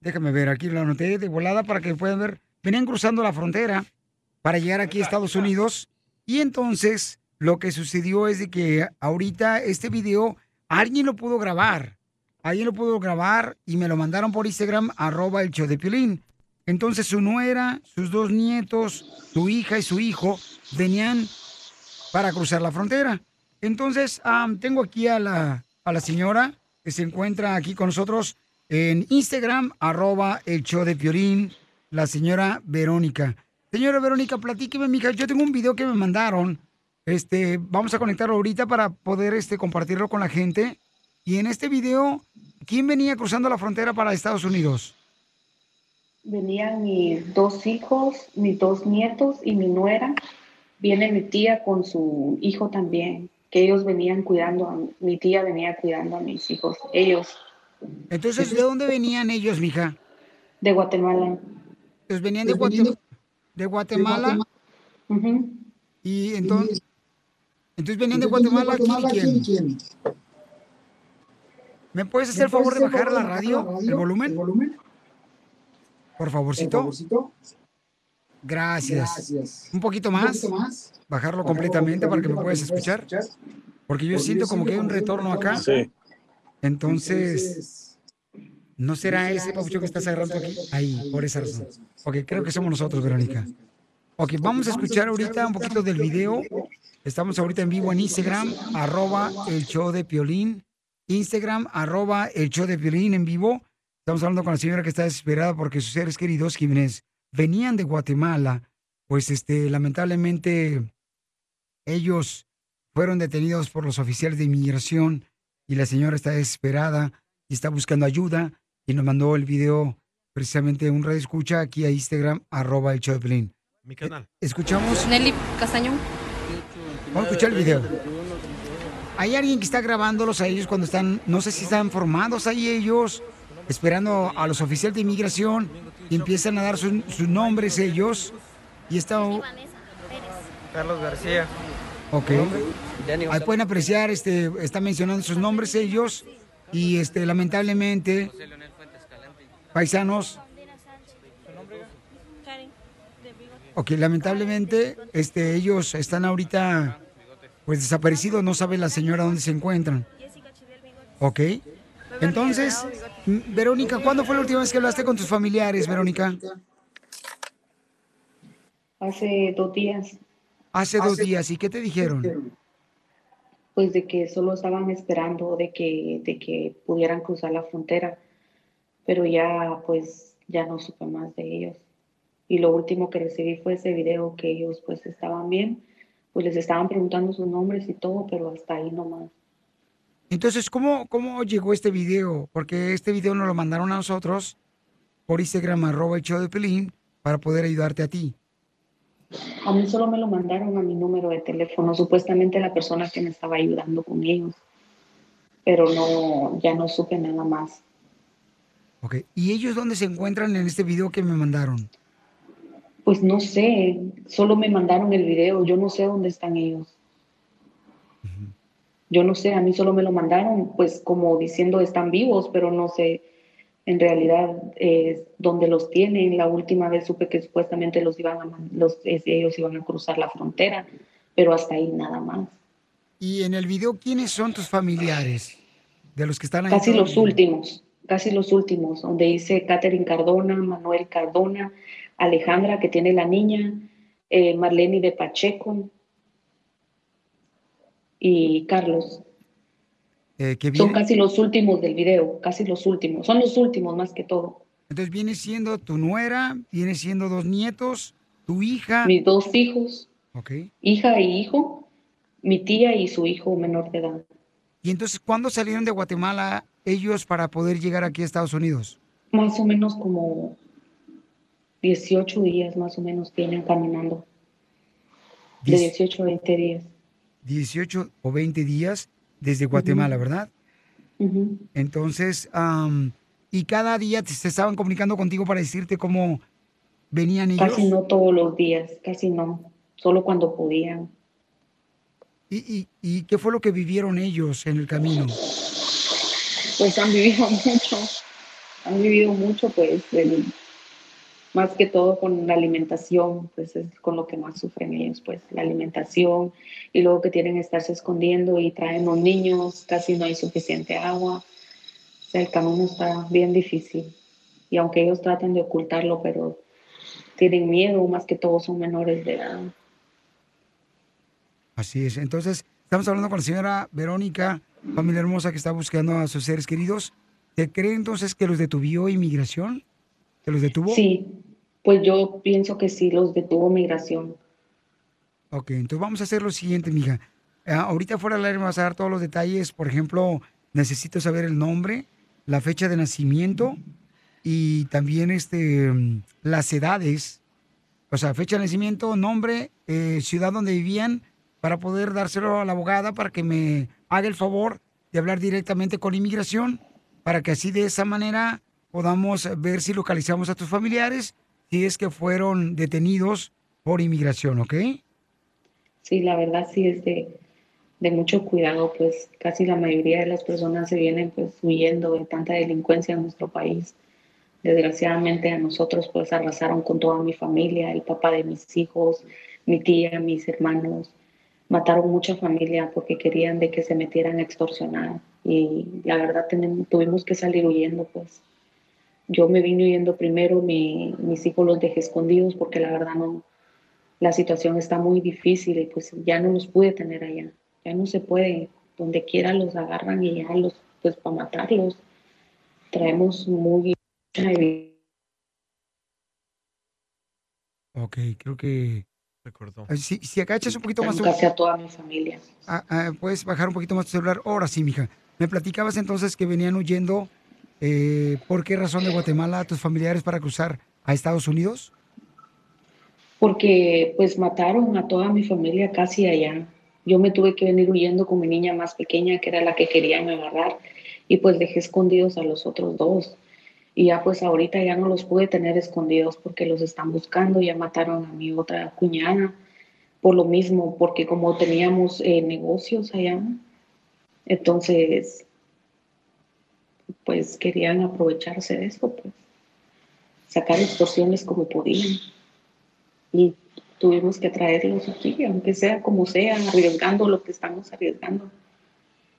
Déjame ver, aquí lo anoté de volada para que puedan ver. Venían cruzando la frontera para llegar aquí a Estados Unidos. Y entonces lo que sucedió es de que ahorita este video alguien lo pudo grabar y me lo mandaron por Instagram, @elshowdepiolín. Entonces su nuera, sus dos nietos, su hija y su hijo venían para cruzar la frontera. Entonces tengo aquí a la señora que se encuentra aquí con nosotros en Instagram, @elshowdepiolín, la señora Verónica. Señora Verónica, platíqueme, mija, yo tengo un video que me mandaron, vamos a conectarlo ahorita para poder compartirlo con la gente. Y en este video, ¿quién venía cruzando la frontera para Estados Unidos? Venían mis dos hijos, mis dos nietos y mi nuera. Viene mi tía con su hijo también, que ellos venían cuidando mi tía venía cuidando a mis hijos, ellos. Entonces, ¿de dónde venían ellos, mija? De Guatemala. Pues venían de Guatemala. Uh-huh. Y entonces venían de Guatemala. ¿Quién? ¿Me puedes hacer el favor de bajar la radio, el volumen? Por favorcito. Gracias. Un poquito más. Bajarlo completamente para que me puedas escuchar. Porque yo siento como que hay un retorno acá. Sí. Entonces, ¿no será ese papucho que estás agarrando aquí? Ahí, por esa razón. Ok, creo que somos nosotros, Verónica. Ok, vamos a escuchar ahorita un poquito del video. Estamos ahorita en vivo en Instagram, @elshowdepiolín. Instagram, @elshowdepiolín en vivo. Estamos hablando con la señora que está desesperada porque sus seres queridos, quienes venían de Guatemala, pues lamentablemente ellos fueron detenidos por los oficiales de inmigración y la señora está desesperada y está buscando ayuda y nos mandó el video precisamente un radio escucha aquí a Instagram, @elshowdepiolín. Mi canal. Escuchamos. Nelly Castaño. Vamos a escuchar el video. Hay alguien que está grabándolos a ellos cuando están, no sé si están formados ahí ellos, esperando a los oficiales de inmigración y empiezan a dar sus nombres ellos. Y está Carlos García. Ok. Ahí pueden apreciar, están mencionando sus nombres ellos. Y lamentablemente, paisanos. Ok, lamentablemente, ellos están ahorita pues desaparecidos, no sabe la señora dónde se encuentran. Ok. Entonces, Verónica, ¿cuándo fue la última vez que hablaste con tus familiares, Verónica? Hace 2 días. Hace 2 días, ¿y qué te dijeron? Pues de que solo estaban esperando de que pudieran cruzar la frontera, pero ya pues ya no supe más de ellos. Y lo último que recibí fue ese video que ellos pues estaban bien, pues les estaban preguntando sus nombres y todo, pero hasta ahí nomás. Entonces, ¿cómo llegó este video? Porque este video nos lo mandaron a nosotros por Instagram, @elshowdepiolín, para poder ayudarte a ti. A mí solo me lo mandaron a mi número de teléfono, supuestamente la persona que me estaba ayudando con ellos, pero no, ya no supe nada más. Ok, ¿y ellos dónde se encuentran en este video que me mandaron? Pues no sé, solo me mandaron el video, yo no sé dónde están ellos. Uh-huh. Yo no sé, a mí solo me lo mandaron, pues como diciendo están vivos, pero no sé en realidad dónde los tienen. La última vez supe que supuestamente ellos iban a cruzar la frontera, pero hasta ahí nada más. Y en el video, ¿quiénes son tus familiares de los que están ahí? Casi los últimos, donde dice Catherin Cardona, Manuel Cardona, Alejandra, que tiene la niña, Marlene de Pacheco y Carlos. Son casi los últimos del video, casi los últimos. Son los últimos más que todo. Entonces viene siendo tu nuera, viene siendo 2 nietos, tu hija. Mis 2 hijos, okay. Hija y hijo, mi tía y su hijo menor de edad. Y entonces, ¿cuándo salieron de Guatemala ellos para poder llegar aquí a Estados Unidos? Más o menos como 18 días más o menos tienen caminando. De 18 a 20 días. 18 o 20 días desde Guatemala, uh-huh. ¿Verdad? Uh-huh. Entonces, y cada día se estaban comunicando contigo para decirte cómo venían ellos. Casi no todos los días, casi no. Solo cuando podían. ¿Y qué fue lo que vivieron ellos en el camino? Pues han vivido mucho, pues, más que todo con la alimentación, pues es con lo que más sufren ellos, pues la alimentación, y luego que tienen que estarse escondiendo y traen los niños, casi no hay suficiente agua, o sea, el camino está bien difícil, y aunque ellos traten de ocultarlo, pero tienen miedo, más que todo son menores de edad. Así es, entonces estamos hablando con la señora Verónica, familia hermosa que está buscando a sus seres queridos. ¿Te cree entonces que los detuvo inmigración? ¿Que los detuvo? Sí, pues yo pienso que sí, los detuvo migración. Ok, entonces vamos a hacer lo siguiente, mija. Ahorita fuera del aire me vas a dar todos los detalles. Por ejemplo, necesito saber el nombre, la fecha de nacimiento y también las edades. O sea, fecha de nacimiento, nombre, ciudad donde vivían, para poder dárselo a la abogada para que me haga el favor de hablar directamente con inmigración, para que así de esa manera podamos ver si localizamos a tus familiares, si es que fueron detenidos por inmigración, ¿ok? Sí, la verdad sí es de mucho cuidado, pues casi la mayoría de las personas se vienen pues huyendo de tanta delincuencia en nuestro país. Desgraciadamente a nosotros pues arrasaron con toda mi familia, el papá de mis hijos, mi tía, mis hermanos. Mataron mucha familia porque querían de que se metieran a extorsionar. Y la verdad tuvimos que salir huyendo, pues. Yo me vine huyendo primero, mis hijos los dejé escondidos porque la verdad no, la situación está muy difícil y pues ya no los pude tener allá, ya no se puede, donde quiera los agarran y ya los, pues para matarlos, traemos muy... Ok, creo que recordó. Si agachas un poquito más... Casi a toda mi familia. Puedes bajar un poquito más tu celular. Ahora sí, mija. Me platicabas entonces que venían huyendo... ¿por qué razón de Guatemala a tus familiares para cruzar a Estados Unidos? Porque pues mataron a toda mi familia casi allá. Yo me tuve que venir huyendo con mi niña más pequeña, que era la que querían agarrar, y pues dejé escondidos a los otros 2. Y ya pues ahorita ya no los pude tener escondidos porque los están buscando, ya mataron a mi otra cuñada. por lo mismo, porque como teníamos negocios allá, entonces, pues querían aprovecharse de eso, pues, sacar extorsiones como podían. Y tuvimos que traerlos aquí, aunque sea como sea, arriesgando lo que estamos arriesgando,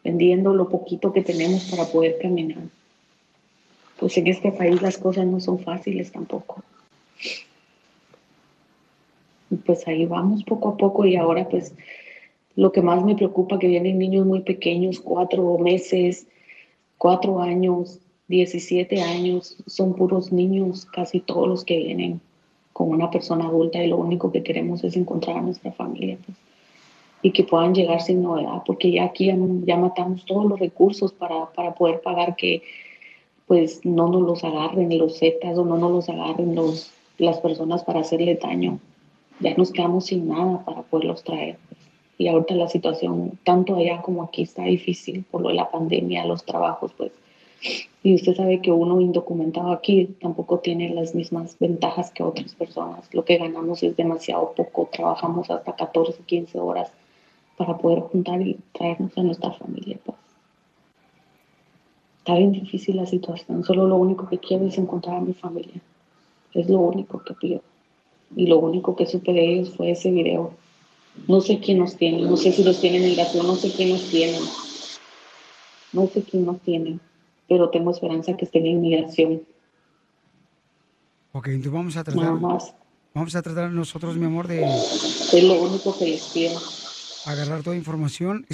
vendiendo lo poquito que tenemos para poder caminar. Pues en este país las cosas no son fáciles tampoco. Y pues ahí vamos poco a poco, y ahora pues lo que más me preocupa que vienen niños muy pequeños, 4 meses, 4 años, 17 años, son puros niños casi todos los que vienen con una persona adulta, y lo único que queremos es encontrar a nuestra familia, pues, y que puedan llegar sin novedad, porque ya aquí ya matamos todos los recursos para poder pagar que pues no nos los agarren los zetas, o no nos los agarren las personas para hacerle daño. Ya nos quedamos sin nada para poderlos traer. Y ahorita la situación, tanto allá como aquí, está difícil por lo de la pandemia, los trabajos, pues. Y usted sabe que uno indocumentado aquí tampoco tiene las mismas ventajas que otras personas. Lo que ganamos es demasiado poco. Trabajamos hasta 14, 15 horas para poder juntar y traernos a nuestra familia, pues. Está bien difícil la situación. Solo lo único que quiero es encontrar a mi familia. Es lo único que pido. Y lo único que supe de ellos fue ese video. No sé quién nos tiene. No sé si los tiene migración. No sé quién nos tiene. No sé quién nos tiene. Pero tengo esperanza que estén en migración. Ok, entonces vamos a tratar. Nada más. Vamos a tratar nosotros, mi amor, de... Es lo único que les pido. Agarrar toda información,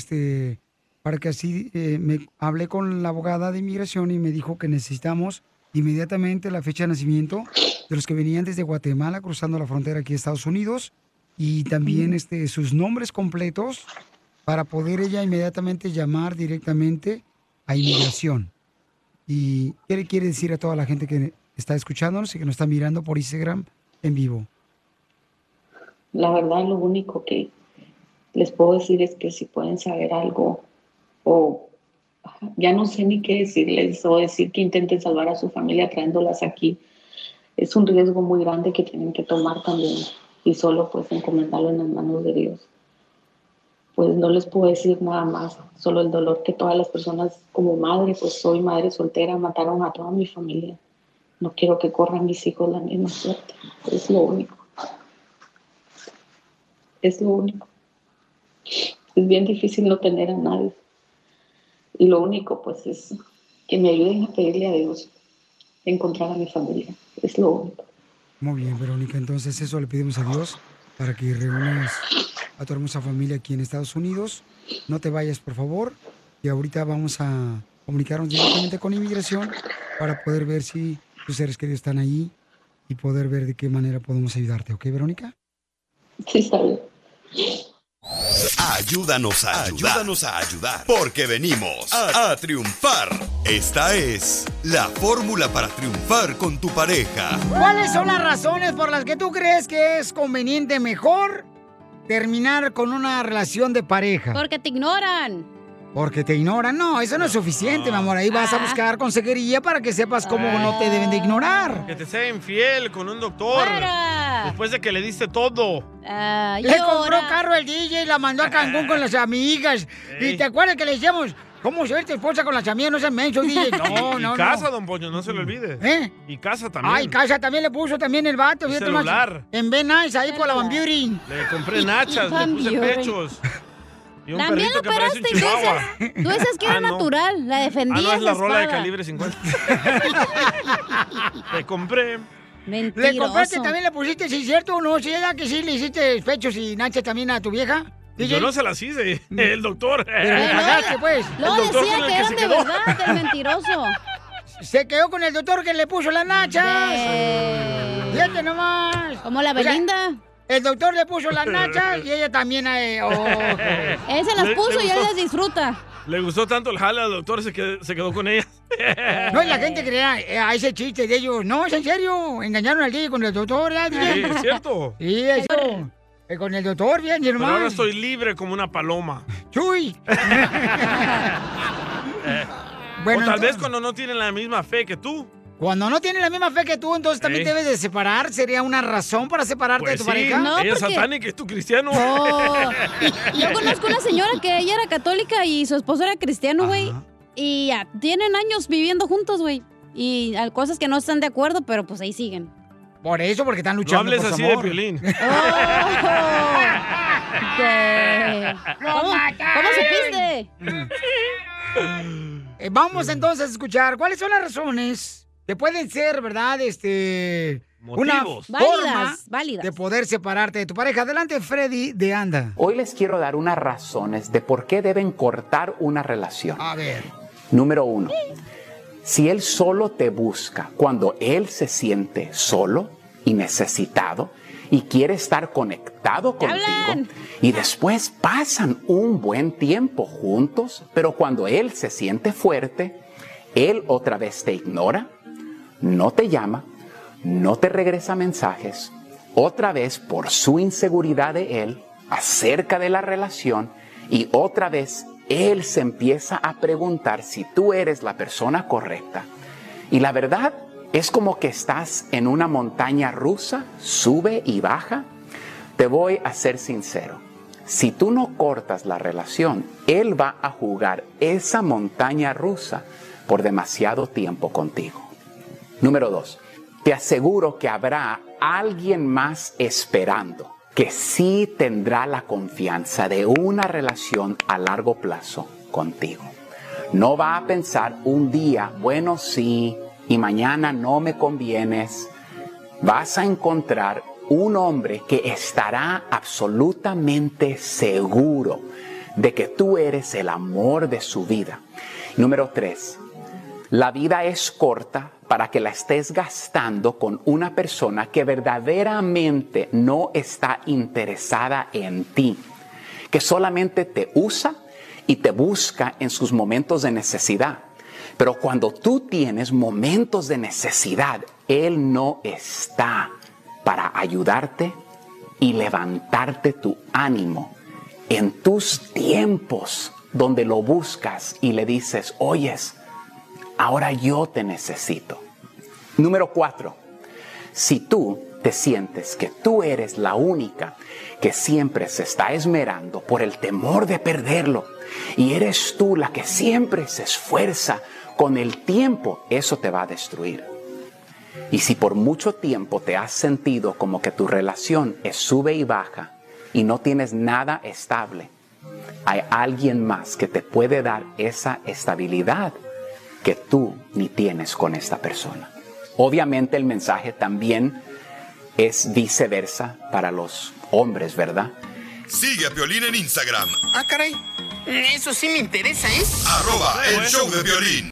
para que así me hablé con la abogada de inmigración y me dijo que necesitamos inmediatamente la fecha de nacimiento de los que venían desde Guatemala cruzando la frontera aquí a Estados Unidos, y también sus nombres completos para poder ella inmediatamente llamar directamente a inmigración. Y ¿qué quiere decir a toda la gente que está escuchándonos y que nos está mirando por Instagram en vivo? La verdad, lo único que les puedo decir es que si pueden saber algo, o ya no sé ni qué decirles, o decir que intenten salvar a su familia trayéndolas aquí. Es un riesgo muy grande que tienen que tomar también, y solo pues encomendarlo en las manos de Dios. Pues no les puedo decir nada más, solo el dolor que todas las personas, como madre, pues soy madre soltera, mataron a toda mi familia. No quiero que corran mis hijos la misma suerte. Es lo único. Es lo único. Es bien difícil no tener a nadie. Y lo único, pues, es que me ayuden a pedirle a Dios encontrar a mi familia. Es lo único. Muy bien, Verónica. Entonces, eso le pedimos a Dios para que reúnas a tu hermosa familia aquí en Estados Unidos. No te vayas, por favor. Y ahorita vamos a comunicarnos directamente con Inmigración para poder ver si tus seres queridos están ahí y poder ver de qué manera podemos ayudarte. ¿Ok, Verónica? Sí, está bien. Ayúdanos a ayudar, porque venimos a triunfar. Esta es la fórmula para triunfar con tu pareja. ¿Cuáles son las razones por las que tú crees que es conveniente mejor terminar con una relación de pareja? Porque te ignoran. Porque te ignoran. No, eso no es suficiente, mi amor. Ahí vas a buscar consejería para que sepas cómo no te deben de ignorar. Que te sea infiel con un doctor. ¡Fuera! Después de que le diste todo. Le compró carro el DJ y la mandó a Cancún con las amigas. ¿Y te acuerdas que le decíamos, cómo se ve tu esposa con las amigas? No se me hizo, DJ. No, no, casa, don Poncho, no se lo olvide. Y casa también. Ay, casa también le puso también el vato. Y celular. En Ben Nice, ahí por la Van Beauty. Le compré nachas, le puse pechos. También lo operaste y tú dices que era natural. La defendías. No es la rola de calibre 50. Le compré. Mentiroso. ¿Le compraste también? ¿Le pusiste, sí, cierto o no? ¿Sí era que sí le hiciste pechos y nachas también a tu vieja? Yo no se las hice, el doctor. Pero le pagaste, pues. No decía que eran de verdad, el mentiroso. Se quedó con el doctor que le puso las nachas. Fíjate nomás. Como la Belinda. El doctor le puso las nachas y ella también... Él se las puso y él las disfruta. Le gustó tanto el jale al doctor, se quedó con ella. No, y la gente creía a ese chiste de ellos. No, es en serio. Engañaron al día con el doctor. Sí, es cierto. Sí, eso. Con el doctor, bien, hermano. Pero ahora estoy libre como una paloma. ¡Chuy! Bueno, o tal vez cuando no tienen la misma fe que tú. Cuando no tiene la misma fe que tú, entonces también debes de separar. ¿Sería una razón para separarte de tu pareja? No, ella es satánica, es tu cristiano. No. Yo conozco una señora que ella era católica y su esposo era cristiano, güey. Y ya tienen años viviendo juntos, güey. Y hay cosas que no están de acuerdo, pero pues ahí siguen. Por eso, porque están luchando. No hables por así amor. De Piolín. ¿Cómo supiste? Vamos entonces a escuchar cuáles son las razones que pueden ser, ¿verdad? Motivos. Una forma válidas de poder separarte de tu pareja. Adelante, Freddy de Anda. Hoy les quiero dar unas razones de por qué deben cortar una relación. A ver. Número 1. Si él solo te busca cuando él se siente solo y necesitado y quiere estar conectado contigo y después pasan un buen tiempo juntos, pero cuando él se siente fuerte, él otra vez te ignora, no te llama, no te regresa mensajes, otra vez por su inseguridad de él acerca de la relación y otra vez él se empieza a preguntar si tú eres la persona correcta. Y la verdad es como que estás en una montaña rusa, sube y baja. Te voy a ser sincero, si tú no cortas la relación, él va a jugar esa montaña rusa por demasiado tiempo contigo. Número 2, te aseguro que habrá alguien más esperando que sí tendrá la confianza de una relación a largo plazo contigo. No va a pensar un día, bueno, sí, y mañana no me convienes. Vas a encontrar un hombre que estará absolutamente seguro de que tú eres el amor de su vida. Número 3, la vida es corta para que la estés gastando con una persona que verdaderamente no está interesada en ti, que solamente te usa y te busca en sus momentos de necesidad. Pero cuando tú tienes momentos de necesidad, él no está para ayudarte y levantarte tu ánimo en tus tiempos donde lo buscas y le dices, oyes, ahora yo te necesito. Número 4, si tú te sientes que tú eres la única que siempre se está esmerando por el temor de perderlo y eres tú la que siempre se esfuerza, con el tiempo eso te va a destruir. Y si por mucho tiempo te has sentido como que tu relación es sube y baja y no tienes nada estable, hay alguien más que te puede dar esa estabilidad que tú ni tienes con esta persona. Obviamente el mensaje también es viceversa para los hombres, ¿verdad? Sigue a Piolín en Instagram. Ah, caray. Eso sí me interesa, ¿es? @elshowdepiolin.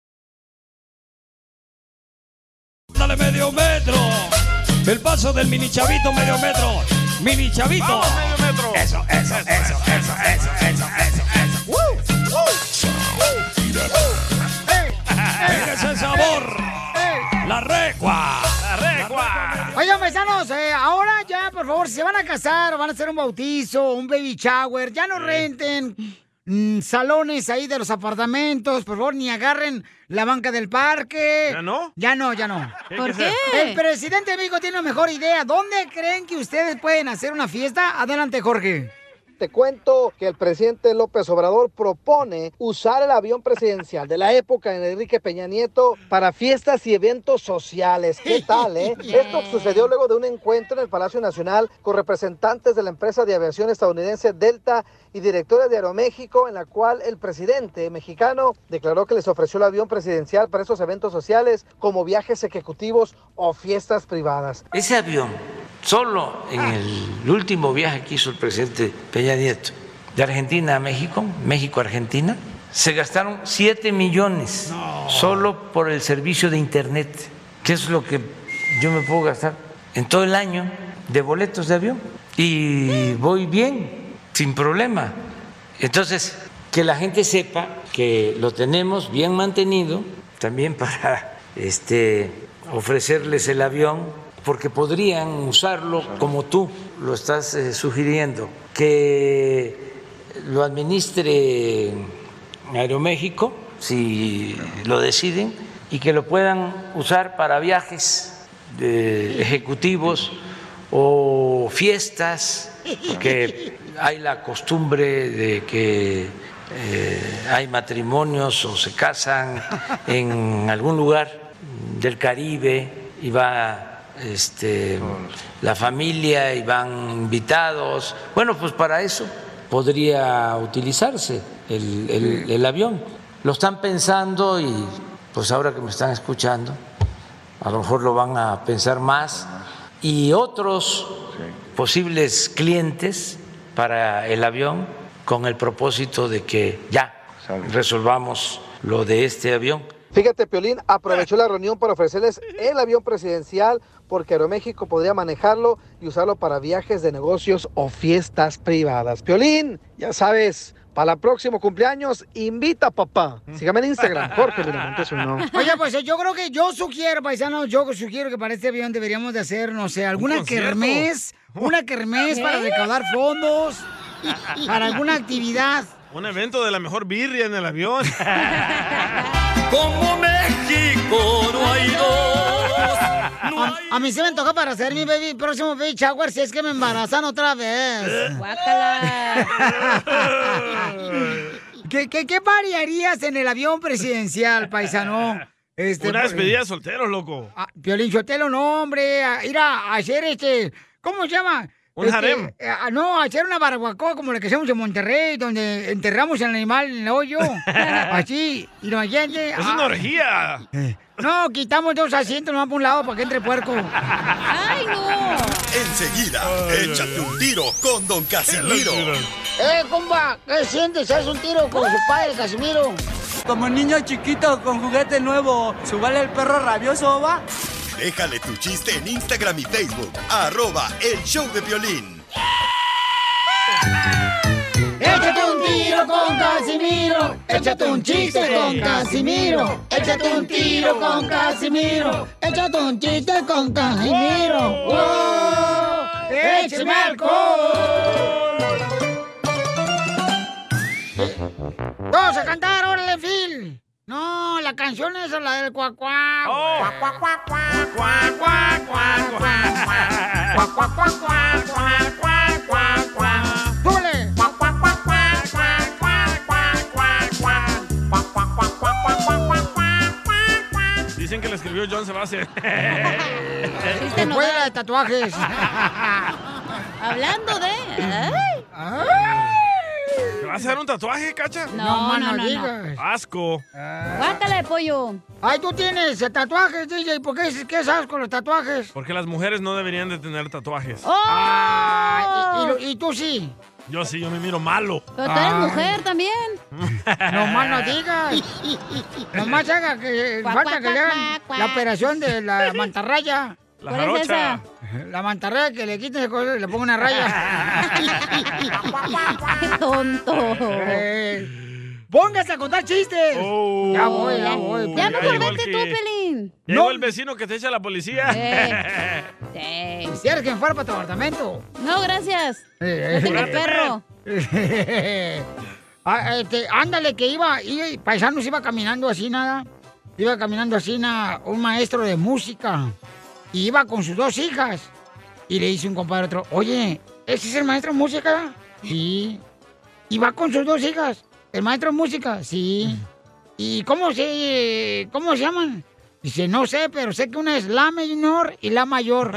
Dale medio metro. El paso del mini chavito, medio metro. Mini chavito. Vamos, medio metro. Eso. ¡Ese es el sabor! La recua. Oigan, paisanos, ahora ya, por favor, si se van a casar o van a hacer un bautizo, un baby shower, ya no renten salones ahí de los apartamentos, por favor, ni agarren la banca del parque. ¿Ya no? Ya no. ¿Por qué? El presidente de México tiene una mejor idea. ¿Dónde creen que ustedes pueden hacer una fiesta? Adelante, Jorge. Te cuento que el presidente López Obrador propone usar el avión presidencial de la época de Enrique Peña Nieto para fiestas y eventos sociales. ¿Qué tal, eh? Esto sucedió luego de un encuentro en el Palacio Nacional con representantes de la empresa de aviación estadounidense Delta y directores de Aeroméxico, en la cual el presidente mexicano declaró que les ofreció el avión presidencial para esos eventos sociales como viajes ejecutivos o fiestas privadas. Ese avión, solo en el último viaje que hizo el presidente Peña Nieto, de Argentina a México, México-Argentina, se gastaron 7 millones solo por el servicio de internet, que es lo que yo me puedo gastar en todo el año de boletos de avión. Y voy bien, sin problema. Entonces, que la gente sepa que lo tenemos bien mantenido, también para ofrecerles el avión, porque podrían usarlo como tú lo estás sugiriendo, que lo administre Aeroméxico, si lo deciden, y que lo puedan usar para viajes ejecutivos o fiestas, que hay la costumbre de que hay matrimonios o se casan en algún lugar del Caribe y va la familia y van invitados. Bueno, pues para eso podría utilizarse el avión. Lo están pensando y pues ahora que me están escuchando, a lo mejor lo van a pensar más. Y otros posibles clientes para el avión, con el propósito de que ya resolvamos lo de este avión. Fíjate, Piolín aprovechó la reunión para ofrecerles el avión presidencial, porque Aeroméxico podría manejarlo y usarlo para viajes de negocios o fiestas privadas. Piolín, ya sabes, para el próximo cumpleaños, invita a papá. Sígame en Instagram, Jorge Miramontes uno. Oye, pues yo creo que yo sugiero, paisanos, yo sugiero que para este avión deberíamos de hacer, no sé, alguna kermés, una kermés para recaudar fondos, para alguna actividad. Un evento de la mejor birria en el avión. Como México no hay dos. A mí se me toca para hacer mi próximo baby shower si es que me embarazan otra vez. Guácala. ¿Qué variarías en el avión presidencial, paisano? Una despedida de solteros, loco. Piolín Sotelo, no, hombre. Ir a hacer ¿cómo se llama? Un harem. No, hacer una barbacoa como la que hacemos en Monterrey, donde enterramos al animal en el hoyo. Así, y nos entiende. ¡Es una orgía! No, quitamos 2 asientos, nos vamos a un lado para que entre puerco. ¡Ay, no! Enseguida, échate un tiro con don Casimiro. Compa, ¿qué sientes? ¿Haz un tiro con su padre, Casimiro? Como niño chiquito con juguete nuevo, ¿subale el perro rabioso, va? Déjale tu chiste en Instagram y Facebook, @elshowdepiolín. Échate un tiro con Casimiro, échate un chiste con Casimiro, échate un tiro con Casimiro, échate un chiste con Casimiro. ¡Wow! ¡Échame alcohol! ¡Vamos a cantar, órale, Phil! No, la canción es la del cuacuá. Cuac, cuac, cuac, cuac, cuac, cuac, cuac, cuac, cuac, cuac, cuac, cuac, cuac, cuac. ¡Dule! Cuac, cuac, cuac, cuac, cuac, cuac, cuac, cuac, cuac, cuac, cuac. Dicen que la escribió John Sebastián. Escuela de tatuajes. Hablando de... ¡Ay! ¿Te vas a hacer un tatuaje, Cacha? No. Asco. Guácala de pollo. Ay, tú tienes tatuajes, DJ. ¿Por qué dices que es asco los tatuajes? Porque las mujeres no deberían de tener tatuajes. ¡Oh! Ah, y tú sí. Yo sí, yo me miro malo. Pero tú eres mujer también. Nomás no digas. Nomás haga que falta que le hagan la operación de la mantarraya. La ¿cuál es esa? La mantarraya, que le quiten el color y le pongo una raya. ¡Qué tonto! ¡Póngase a contar chistes! Oh, ya voy. ¡Ya me volviste tú, Pelín! ¡Ya llegó el vecino que te echa la policía! Sí. ¿Quisieras que me fuera para tu apartamento? No, gracias. No tengo perro. Ándale, que paisanos, iba caminando así, un maestro de música. Y iba con sus 2 hijas. Y le dice un compadre a otro, oye, ¿ese es el maestro de música? Sí. ¿Y va con sus dos hijas? ¿El maestro de música? Sí. ¿Y cómo se llaman? Dice, no sé, pero sé que una es la menor y la mayor.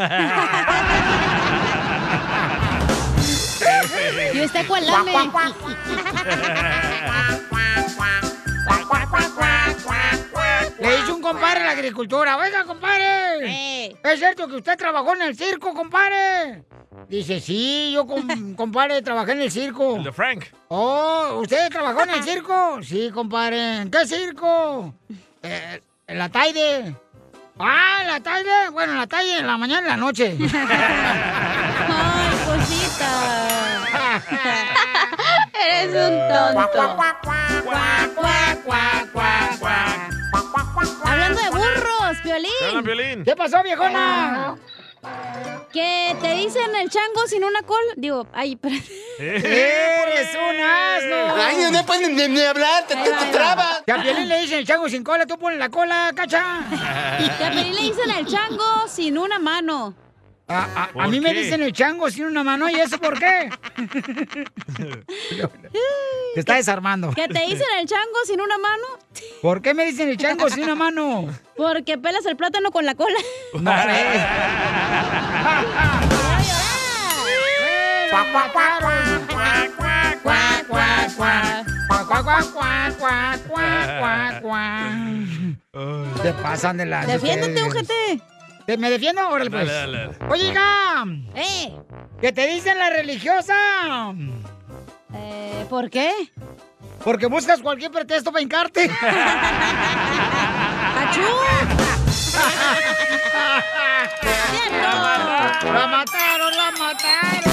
¿Y usted cuál lame? Le dice un compadre a la agricultura, oiga, compadre, ¿es cierto que usted trabajó en el circo, compadre? Dice, sí, yo, compadre, trabajé en el circo. El de Frank. Oh, ¿usted trabajó en el circo? Sí, compadre. ¿En qué circo? En la tarde. Ah, en la tarde. Bueno, en la tarde, en la mañana, en la noche. Ay, cosita. Eres un tonto. Hablando de burros, Piolín. ¿Qué pasó, viejona? Que te dicen el chango sin una cola. Digo, ay, perdón. ¡Eres un asno! Ay, no pueden ni hablar, te trabas. Que a Piolín le dicen el chango sin cola, tú pones la cola, cacha. Que a Piolín le dicen el chango sin una mano. A mí me dicen el chango sin una mano, ¿y eso por qué? Te está desarmando. ¿Que te dicen el chango sin una mano? ¿Por qué me dicen el chango sin una mano? Porque pelas el plátano con la cola. No sé. Te pasan de la... Defiéndete, ojete. ¿Me defiendo? Órale, pues. Dale. Oye, hija. ¿Qué te dicen la religiosa? ¿Por qué? Porque buscas cualquier pretexto para hincarte. ¡Achú! ¡La mataron, la mataron!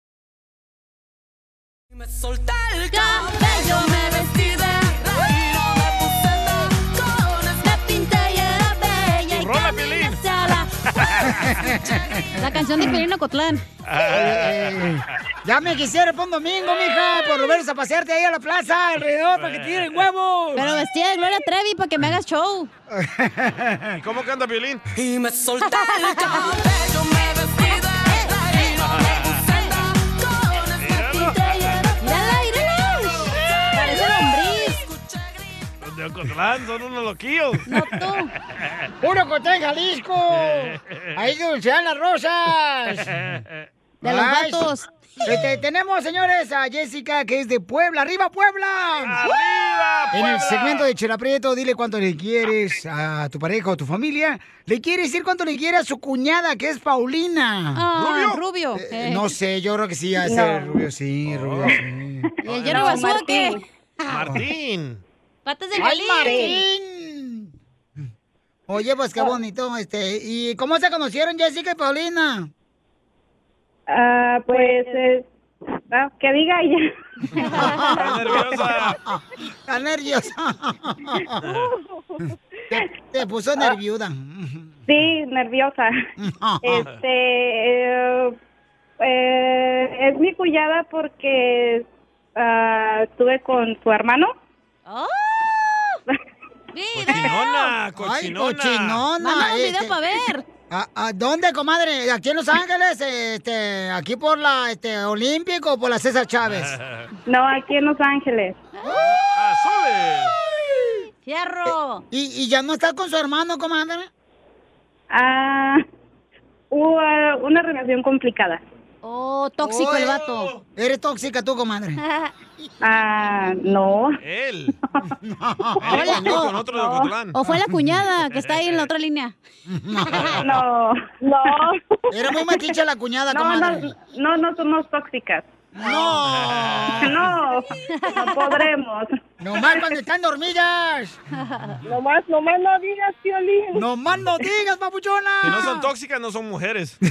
Me solté el cabello, me vestí de reino, me puse tacones, me pinté y era bella. Y rola, Piolín. La canción de Piolín Ocotlán. Ya me quisiera Pon Domingo, mija, por volverse a pasearte ahí a la plaza alrededor para que tiren huevos. Pero vestida de Gloria Trevi para que me hagas show. ¿Cómo canta Piolín? Y me solté el cabello, me vestí de reino, me puse. De Ocotlán, son unos loquillos. No, tú. Puro Ocotlán, Jalisco. Ahí dulcean las rosas. De los gatos. Tenemos, señores, a Jessica, que es de Puebla. ¡Arriba, Puebla! ¡Arriba, Puebla! En el segmento de Chela Prieto, dile cuánto le quieres a tu pareja o tu familia. Le quiere decir cuánto le quiere a su cuñada, que es Paulina. Ah, ¿Rubio? No sé, yo creo que sí, hace Rubio, sí, Rubio, sí. ¿Y el hierro basura qué? Martín. ¡Patas de Piolín! Oye, pues qué bonito, ¿Y cómo se conocieron Jessica y Paulina? Que diga ella. Está nerviosa. Está nerviosa. Te puso nerviuda. Sí, nerviosa. Es mi cuñada porque estuve con su hermano. ¡Oh! ¡Video! ¡Cochinona! ¡Cochinona! ¡Cochinona! ¡Video para ver! ¿Dónde, comadre? ¿Aquí en Los Ángeles? ¿Aquí por la Olímpico o por la César Chávez? No, aquí en Los Ángeles. ¡Azules! ¡Fierro! ¿Y ya no está con su hermano, comadre? Hubo una relación complicada. Oh, tóxico el vato. ¿Eres tóxica tú, comadre? Ah, no. Él. No. Él con otro de Ocotlán. ¿O fue la cuñada que está ahí en la otra línea? No, no. Era muy metiche la cuñada, comadre. No, no somos tóxicas. ¡No! ¡No! ¡No podremos! ¡Nomás cuando están dormidas! ¡Nomás no digas, Piolín! ¡Nomás no digas, papuchona! Si no son tóxicas, no son mujeres. Es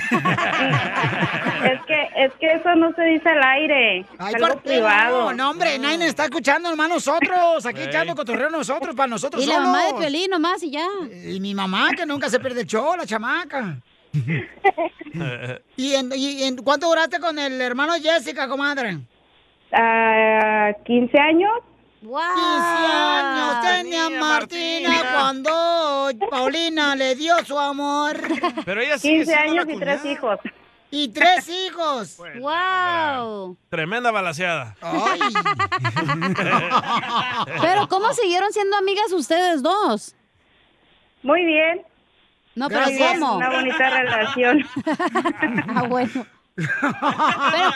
que eso no se dice al aire. Ay, algo privado. No, hombre, nadie nos está escuchando, hermano, nosotros. Aquí echando cotorreo nosotros, para nosotros solos. Y la mamá de Piolín nomás y ya. Y mi mamá, que nunca se pierde el show, la chamaca. ¿Y en cuánto duraste con el hermano Jessica, comadre? 15 años. ¡Wow! 15 años tenía Martina cuando Paulina le dio su amor. Pero ella sigue 15 años y 3 hijos. ¡Y 3 hijos! Bueno, ¡wow! Tremenda balaseada. Ay. Pero ¿cómo siguieron siendo amigas ustedes dos? Muy bien. No, pero ¿cómo? Una bonita relación. Ah, bueno. Pero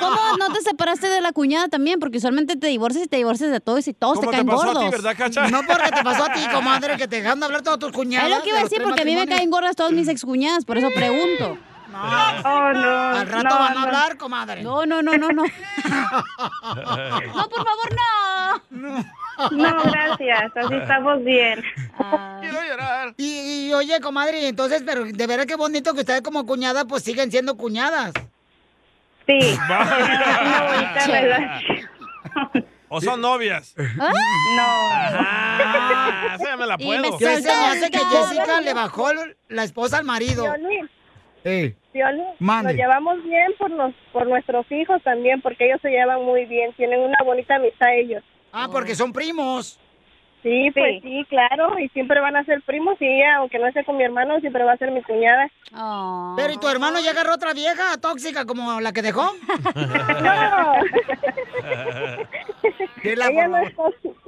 ¿cómo no te separaste de la cuñada también? Porque usualmente te divorcias y te divorcias de todos y todos te caen gordos. ¿Cómo te pasó a ti, verdad, Cacha? No porque te pasó a ti, comadre, que te dejaron de hablar todos tus cuñadas. Es lo que iba a decir, porque a mí me caen gordas todas mis excuñadas, por eso pregunto. No, oh, no. Al rato van a hablar, comadre. No. No, por favor, no. No, gracias, así estamos bien. Quiero llorar. Y oye, comadre, entonces, pero de veras qué bonito que ustedes como cuñadas pues siguen siendo cuñadas. Sí. ¿O son novias? No. Ah, esa ya me la puedo. ¿Qué se hace que Jessica le bajó la esposa al marido? Piolín, nos llevamos bien por nuestros hijos también, porque ellos se llevan muy bien, tienen una bonita amistad ellos. Ah, porque son primos. Sí, pues sí, claro, y siempre van a ser primos, y ella, aunque no esté con mi hermano, siempre va a ser mi cuñada. Oh. Pero, ¿y tu hermano ya agarró otra vieja tóxica como la que dejó? No. Ella no es tóxica.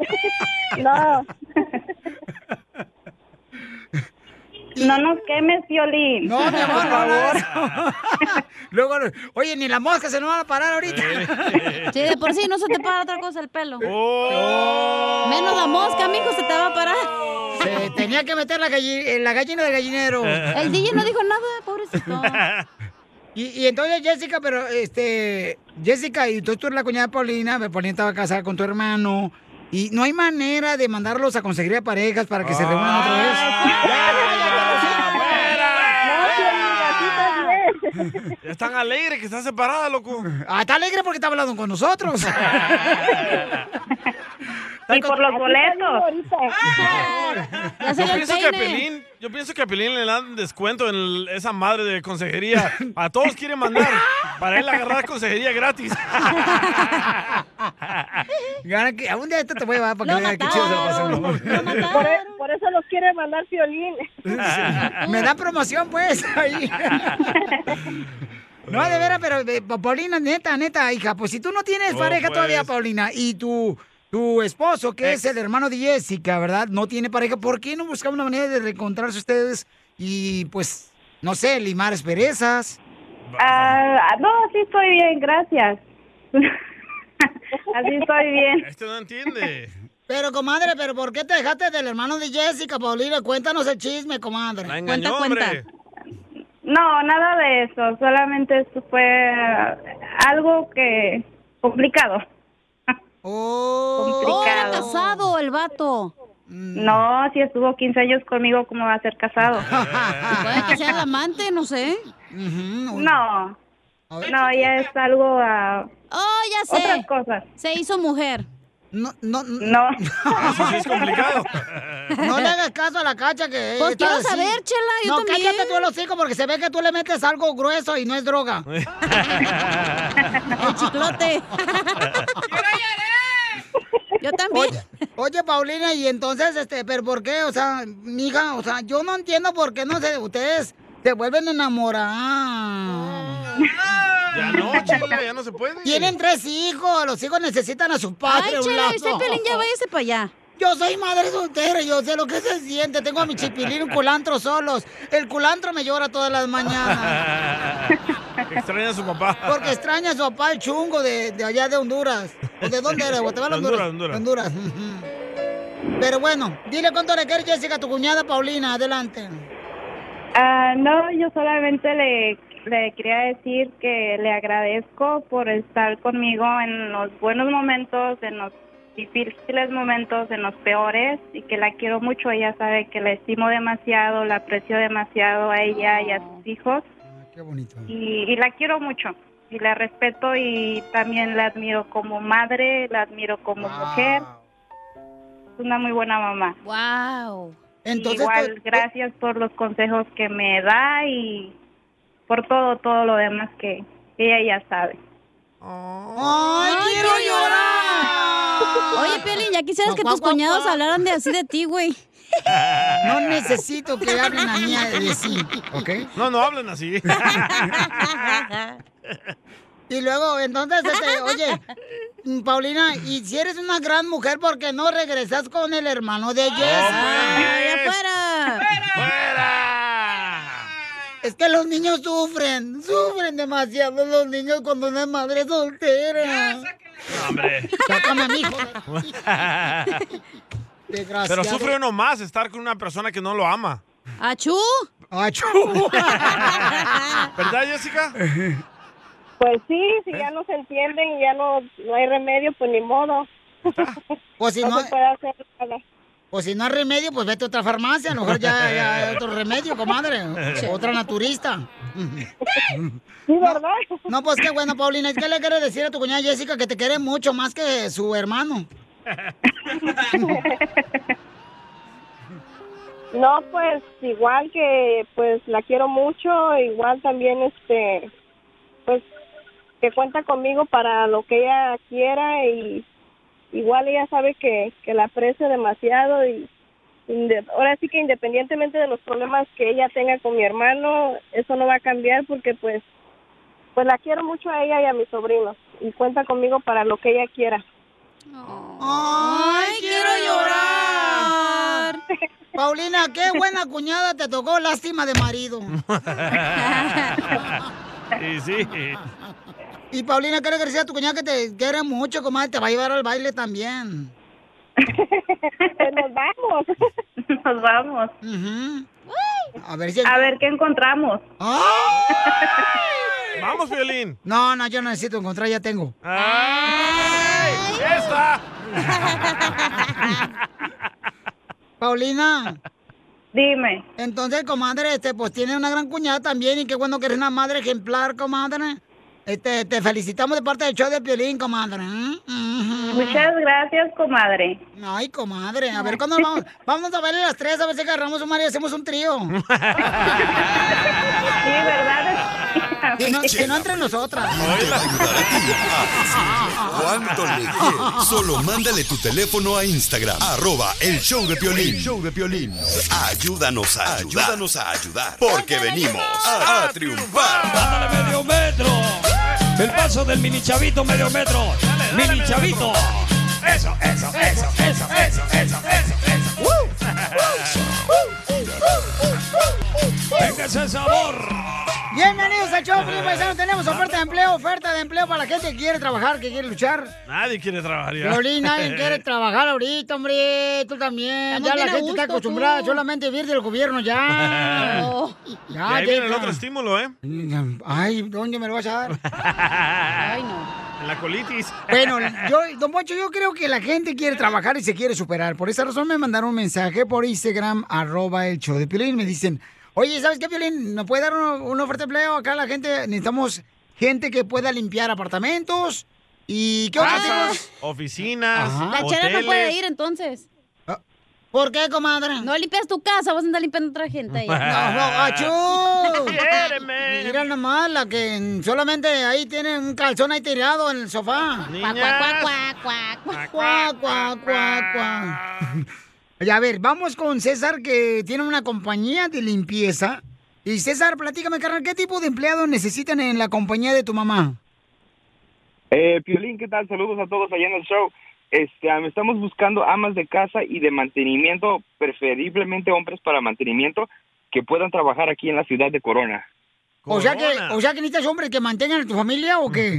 No. No nos quemes, Piolín. No, mi amor, por favor. Luego, oye, ni la mosca se nos va a parar ahorita. Sí, de por sí, no se te para otra cosa el pelo. Oh. Menos la mosca, mijo, se te va a parar. Se tenía que meter la gallina del gallinero. El DJ no dijo nada, pobrecito. Y entonces, Jessica, pero, Jessica, y tú eres la cuñada de Paulina, Paulina estaba casada con tu hermano. Y no hay manera de mandarlos a conseguir a parejas para que se reúnan otra vez. Están alegres que están separadas, loco. Ah, está alegre porque está hablando con nosotros. Y por los boletos. Yo pienso que a Piolín le dan descuento en esa madre de consejería. A todos quieren mandar para él agarrar consejería gratis. A un día esto te voy a llevar para que vean qué chido se lo pasó. Por eso los quiere mandar Piolín. Sí. Me da promoción, pues, ahí. No, de veras, pero Paulina, neta, hija, pues si tú no tienes pareja todavía, Paulina, y tu esposo, que es el hermano de Jessica, ¿verdad? No tiene pareja. ¿Por qué no buscamos una manera de reencontrarse ustedes y, pues, no sé, limar asperezas? No, sí estoy bien, gracias. Así estoy bien. Esto no entiende. Pero, comadre, ¿pero por qué te dejaste del hermano de Jessica, Paulina? Cuéntanos el chisme, comadre. La engañó, cuenta. No, nada de eso. Solamente esto fue algo que... complicado. Oh, complicado. ¿Era casado el vato? No, sí estuvo 15 años conmigo, ¿cómo va a ser casado? Puede que sea el amante, no sé. No. No, ya es algo... oh, ya sé. Otras cosas. Se hizo mujer. No. Eso sí es complicado. No le hagas caso a la Cacha que... Pues quiero saber, Chela, yo también. No, cállate tú el hocico porque se ve que tú le metes algo grueso y no es droga. El chiclote. ¡Quiero llorar! Yo también. Oye, Paulina, y entonces, ¿pero por qué? O sea, mija, o sea, yo no entiendo por qué, no sé, ustedes se vuelven a enamorar. Ya no, Chela, ya no se puede. Tienen 3 hijos, los hijos necesitan a su padre. Ay, Chela, usted, Pelín, ya váyase para allá. Yo soy madre soltera, yo sé lo que se siente. Tengo a mi Chipilín y un culantro solos. El culantro me llora todas las mañanas. Extraña a su papá. Porque extraña a su papá, el chungo de allá de Honduras. ¿O de dónde era? ¿Guatemala, Honduras? Honduras, Honduras. Pero bueno, dile cuánto le quieres, Jessica, a tu cuñada Paulina. Adelante. No, yo solamente le quería decir que le agradezco por estar conmigo en los buenos momentos, en los difíciles momentos, en los peores, y que la quiero mucho. Ella sabe que la estimo demasiado, la aprecio demasiado a ella y a sus hijos. Qué bonito. Y la quiero mucho, y la respeto, y también la admiro como madre, la admiro como mujer. Es una muy buena mamá. Wow. Entonces, igual, gracias por los consejos que me da y por todo lo demás que ella ya sabe. ¡Ay, quiero llorar! Oye, Piolín, ya quisieras que tus cuñados hablaran de así de ti, güey. No necesito que hablen a mí de sí. ¿Ok? No hablen así. Y luego, entonces, oye, Paulina, y si eres una gran mujer, ¿por qué no regresas con el hermano de Jess? ¡Fuera! ¡Fuera! ¡Fuera! Es que los niños sufren demasiado los niños cuando una madre soltera. No, hombre. Sácame a mi hijo. Pero sufre uno más estar con una persona que no lo ama. ¡Achú! ¡Achú! ¿Verdad, Jessica? Pues sí, si ya no se entienden y ya no hay remedio, pues ni modo. Pues si no se puede hacer nada. O si no hay remedio, pues vete a otra farmacia. A lo mejor ya hay otro remedio, comadre. Otra naturista. Sí, ¿verdad? No, pues qué bueno, Paulina. ¿Qué le quieres decir a tu cuñada Jessica? Que te quiere mucho más que su hermano. No, pues igual que pues la quiero mucho. Igual también pues que cuenta conmigo para lo que ella quiera y... Igual ella sabe que la aprecio demasiado y ahora sí que independientemente de los problemas que ella tenga con mi hermano, eso no va a cambiar porque pues la quiero mucho a ella y a mis sobrinos y cuenta conmigo para lo que ella quiera. ¡Ay, quiero llorar! Paulina, qué buena cuñada te tocó, lástima de marido. Sí, sí. Y Paulina, quiero agradecer a tu cuñada que te quiere mucho, comadre. Te va a llevar al baile también. Pues nos vamos. Nos vamos. A ver qué encontramos. ¡Ay! Vamos, Piolín. No, yo no necesito encontrar, ya tengo. ¡Ay! ¡Esta! Paulina. Dime. Entonces, comadre, pues tiene una gran cuñada también. Y qué bueno que eres una madre ejemplar, comadre. Te felicitamos de parte del show de Piolín, comadre. Muchas gracias, comadre. Ay, comadre, a ver, ¿cuándo vamos? Vamos a verle las tres, a ver si agarramos un marido y hacemos un trío. Sí, ¿verdad? Si no entre nosotras. ¿Cuánto le quieres? Solo mándale tu teléfono a Instagram, @elshowdepiolín. Ayúdanos a ayudar. Porque venimos a triunfar. Medio metro. El paso del mini chavito, medio metro. Dale, mini chavito. Eso. Venga ese sabor. Bienvenidos al show, paisano. Tenemos oferta de empleo para la gente que quiere trabajar, que quiere luchar. Nadie quiere trabajar ya. Piolín, nadie quiere trabajar ahorita, hombre. Tú también. Ya la gente gusto, está acostumbrada solamente a vivir del gobierno ya. No. Ya, y ahí viene el otro estímulo, ¿eh? Ay, ¿dónde me lo vas a dar? Ay, no. En la colitis. Bueno, don Poncho, yo creo que la gente quiere trabajar y se quiere superar. Por esa razón me mandaron un mensaje por Instagram, @elshowdepiolín. Me dicen... Oye, ¿sabes qué, Piolín? ¿Nos puede dar una oferta de empleo? Acá la gente, necesitamos gente que pueda limpiar apartamentos y... ¿Qué casas, oficinas, hoteles. La chera no puede ir, entonces. ¿Por qué, comadre? No limpias tu casa, vas a andar limpiando otra gente ahí. ¡No, achú! ¡Quiéreme! Mira nomás, la que solamente ahí tiene un calzón ahí tirado en el sofá. ¡Cuac, cuac, cuac! A ver, vamos con César, que tiene una compañía de limpieza. Y César, platícame, carnal, ¿qué tipo de empleados necesitan en la compañía de tu mamá? Piolín, ¿qué tal? Saludos a todos allá en el show. Estamos buscando amas de casa y de mantenimiento, preferiblemente hombres para mantenimiento, que puedan trabajar aquí en la ciudad de Corona. O sea que necesitas hombres que mantengan a tu familia, ¿o qué?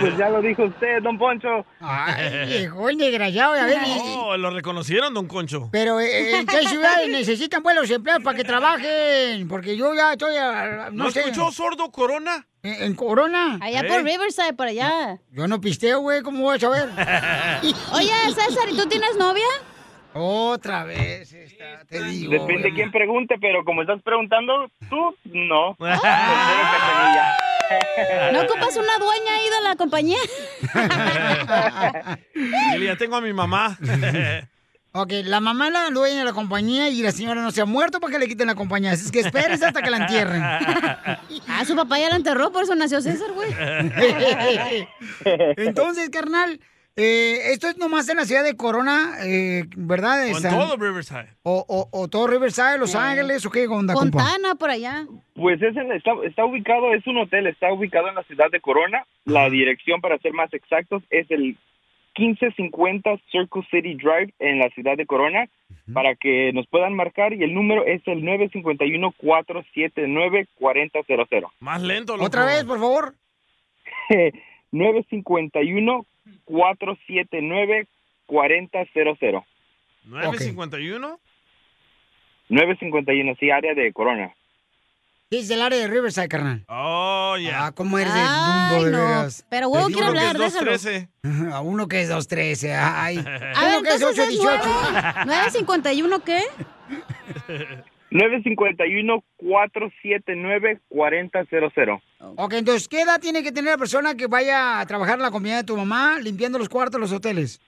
Pues ya lo dijo usted, don Poncho. Ay, viejo, el desgraciado. A ver, no, lo reconocieron, don Concho. Pero ¿en qué ciudades necesitan buenos empleados para que trabajen? Porque yo ya estoy... ¿No escuchó, sordo, Corona? ¿En Corona? Allá por Riverside, por allá. Yo no pisteo, güey, ¿cómo voy a saber? Oye, César, ¿y tú tienes novia? Otra vez esta, te digo. Depende de quién pregunte, pero como estás preguntando, tú, no. ¡Ah! ¿No ocupas una dueña ahí de la compañía? Ya tengo a mi mamá. Ok, la mamá es la dueña de la compañía y la señora no se ha muerto para que le quiten la compañía. Así es que esperes hasta que la entierren. Ah, su papá ya la enterró, por eso nació César, güey. Entonces, carnal... esto es nomás en la ciudad de Corona, ¿verdad? O en todo Riverside. O todo Riverside, Los Ángeles, ¿o qué onda, compa? Fontana, por allá. Pues está ubicado, es un hotel, está ubicado en la ciudad de Corona. La dirección, para ser más exactos, es el 1550 Circle City Drive en la ciudad de Corona. Para que nos puedan marcar, y el número es el 951-479-4000. Más lento, loco. Otra vez, por favor. 951-479-4000. 951. 951, sí, área de Corona. Es del área de Riverside, carnal. Oh, ya. Yeah. Ah, cómo eres del mundo, de veras. Pero huevo quiero hablar, déjalo. A uno que es 213, ay. A ver, que es 818. 951, ¿qué? 951-479-4000. Ok, entonces, ¿qué edad tiene que tener la persona que vaya a trabajar en la compañía de tu mamá limpiando los cuartos de los hoteles?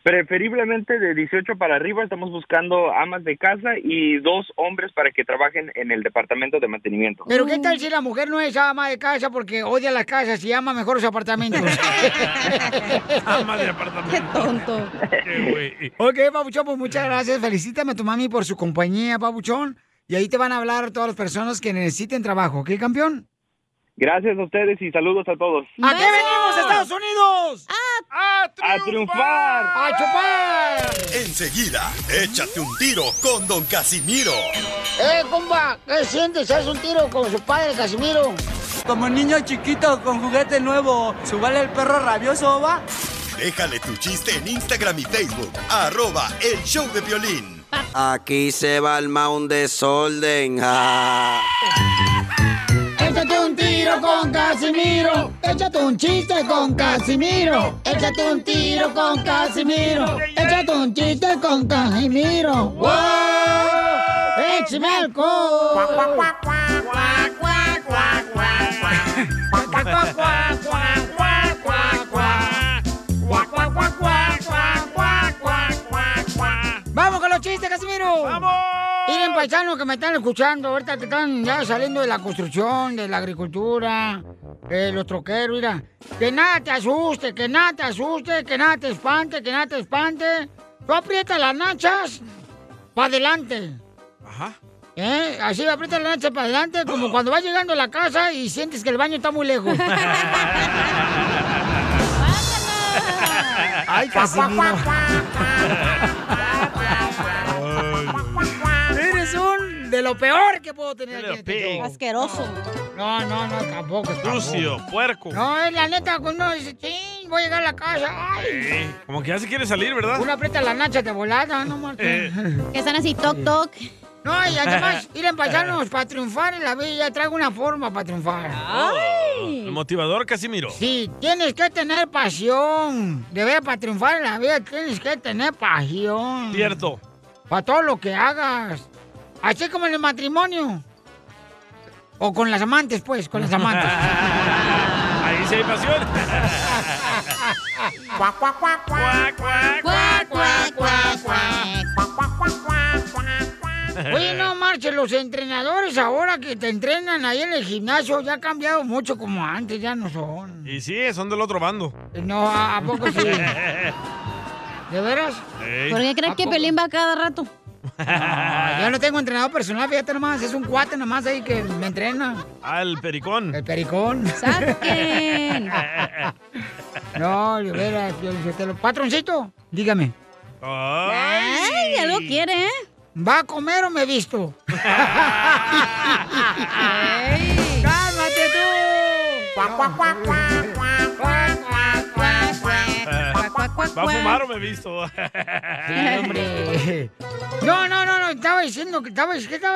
Preferiblemente de 18 para arriba. Estamos buscando amas de casa y 2 hombres para que trabajen en el departamento de mantenimiento. Pero ¿qué tal si la mujer no es ama de casa porque odia las casas y ama mejor los apartamentos? Ama de apartamento. Qué tonto. Qué güey. Ok, Pabuchón, pues muchas gracias. Felicítame a tu mami por su compañía, Pabuchón. Y ahí te van a hablar todas las personas que necesiten trabajo. ¿Qué, campeón? Gracias a ustedes y saludos a todos. ¡A qué venimos, Estados Unidos! ¡A triunfar! ¡A chupar! Enseguida, échate un tiro con don Casimiro. Compa, ¿qué sientes? ¿Haz un tiro con su padre, Casimiro? Como niño chiquito con juguete nuevo, ¿subale el perro rabioso, va? Déjale tu chiste en Instagram y Facebook, @elshowdepiolin. Aquí se va el mound desorden. ¡Ja! Échate un tiro con Casimiro, échate un chiste con Casimiro, échate un tiro con Casimiro, échate un chiste con Casimiro. ¡Wow! ¡Échame alcohol! ¡Cuac, cuac, cuac, cuac, cuac, cuac, cuac, cuac, cuac, cuac, cuac! ¡Vamos con los chistes, Casimiro! ¡Vamos! Miren, paisanos que me están escuchando, ahorita que están ya saliendo de la construcción, de la agricultura, los troqueros, mira. Que nada te asuste, que nada te asuste, que nada te espante, que nada te espante. Tú aprietas las nachas para adelante. Ajá. Así aprietas las nachas para adelante, como cuando vas llegando a la casa y sientes que el baño está muy lejos. ¡Ay, Casimiro! Eres un de lo peor que puedo tener aquí en este show. Asqueroso. No, tampoco. Sucio, puerco. No, es la neta, cuando uno dice, ching, voy a llegar a la casa. Ay. Como que ya se quiere salir, ¿verdad? Una aprieta la nacha de volada, no, Martín. Que están así, toc, toc. No, y además, ir a empallarnos para triunfar en la vida. Traigo una forma para triunfar. Ay. El motivador, Casimiro. Sí, tienes que tener pasión. De verdad, para triunfar en la vida tienes que tener pasión. Cierto. Para todo lo que hagas. Así como en el matrimonio. O con las amantes, pues, con las amantes. Ahí sí hay pasión. Cuac, cuac, cuac, cuac, cuac, cuac, cuac, cuac. Oye, no marches, los entrenadores ahora que te entrenan ahí en el gimnasio ya han cambiado mucho como antes, ya no son. Y sí, son del otro bando. No, ¿a poco sí? ¿De veras? Hey. ¿Por qué crees que Pelín va cada rato? No, yo no tengo entrenador personal, fíjate nomás, es un cuate nomás ahí que me entrena. Ah, el pericón. El pericón. ¡Saquen! No, de veras, Patroncito, dígame. Ay, ya lo quiere, ¿eh? ¿Va a comer o me visto? ¡Ey! ¡Cálmate tú! ¿Va a fumar o me visto? Sí, hombre. No, ¿qué estaba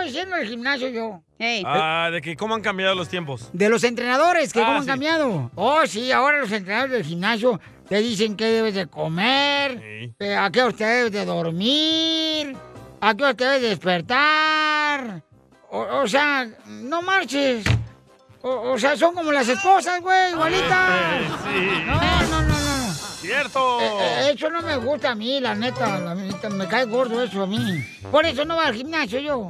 diciendo en el gimnasio yo? Hey. Ah, de que cómo han cambiado los tiempos. De los entrenadores, que cómo han cambiado. Oh, sí, ahora los entrenadores del gimnasio te dicen qué debes de comer, a qué hora te debes de dormir, a qué hora te debes de despertar. O sea, no marches. O sea, son como las esposas, güey, igualitas. Sí. No. ¡Cierto! Eso no me gusta a mí, la neta, me cae gordo eso a mí. Por eso no va al gimnasio yo.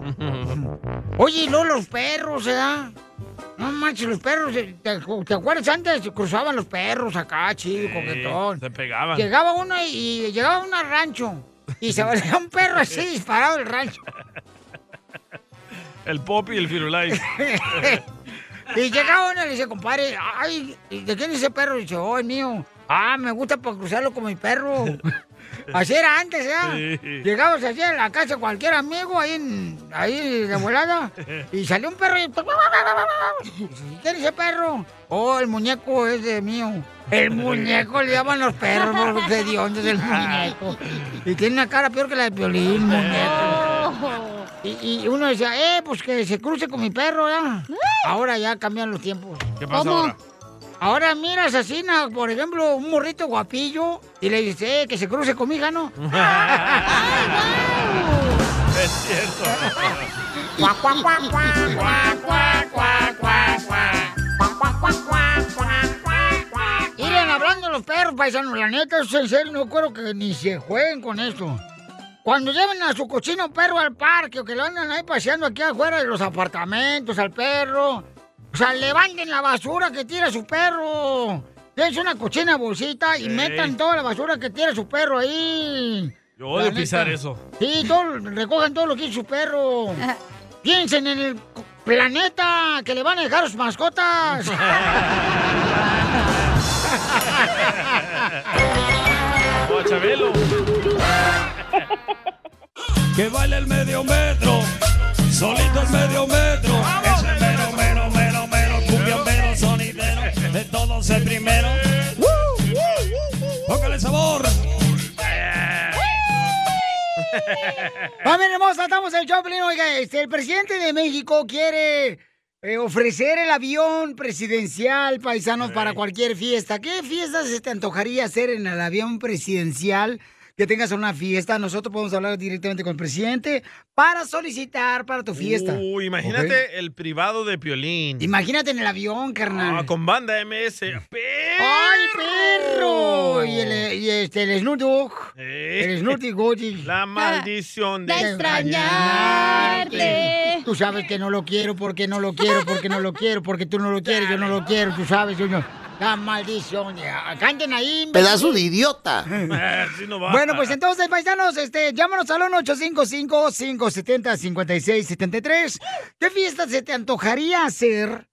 Oye, y luego los perros, ¿verdad? No manches, los perros, ¿te acuerdas? Antes cruzaban los perros acá, chido, sí, coquetón. Se pegaban. Llegaba uno y llegaba uno al rancho. Y se volvía un perro así disparado del rancho. El Pop y el Firulais. Y llegaba uno y le dice, compadre, ay, ¿de quién es ese perro? Y dice, oh, es mío. Ah, me gusta para cruzarlo con mi perro. Así era antes, ¿eh? Sí. Llegabas así a la casa de cualquier amigo, ahí de volada, y salió un perro y... ¿Quién es ese perro? Oh, el muñeco es de mío. El muñeco le llaman los perros, no sé de dónde es el muñeco. Y tiene una cara peor que la de Piolín, muñeco. Y uno decía, pues que se cruce con mi perro, ¿ya? Ahora ya cambian los tiempos. ¿Qué pasa ahora? Ahora miras así, por ejemplo, un morrito guapillo y le dices, que se cruce conmigo, ¿no? Es cierto. Miren, hablando de los perros, paisanos, la neta, eso es en serio, no creo que ni se jueguen con esto. Cuando lleven a su cochino perro al parque o que lo andan ahí paseando aquí afuera de los apartamentos al perro, o sea, levanten la basura que tira su perro. Dense una cochina bolsita y metan toda la basura que tira su perro ahí. Yo odio pisar eso. Sí, recojan todo lo que es su perro. Piensen en el planeta que le van a dejar a sus mascotas. ¡Oh, Chabelo! Que vale el medio metro, solito el medio metro. ¡Vamos! Ese mero, mero, mero, mero, cumbiambero, sonidero, de todos el primero. ¡Póngale sabor! Familia hermosa, estamos en el show, Piolín. Oiga, el presidente de México quiere ofrecer el avión presidencial, paisanos, para cualquier fiesta. ¿Qué fiestas te antojaría hacer en el avión presidencial? Que tengas una fiesta, nosotros podemos hablar directamente con el presidente para solicitar para tu fiesta. Uy, imagínate el privado de Piolín. Imagínate en el avión, carnal. Ah, con banda MS. ¡Perro! ¡Ay, perro! Y el Snoop Dogg. El Snoop Dogg. La maldición de extrañarte. Tú sabes que no lo quiero, porque tú no lo quieres, yo no lo quiero, tú sabes, señor. La maldición, canten ahí. Pedazo de idiota. Sí, no va. Bueno, pues entonces, paisanos, llámanos al 1-855-570-5673. ¿Qué fiesta se te antojaría hacer,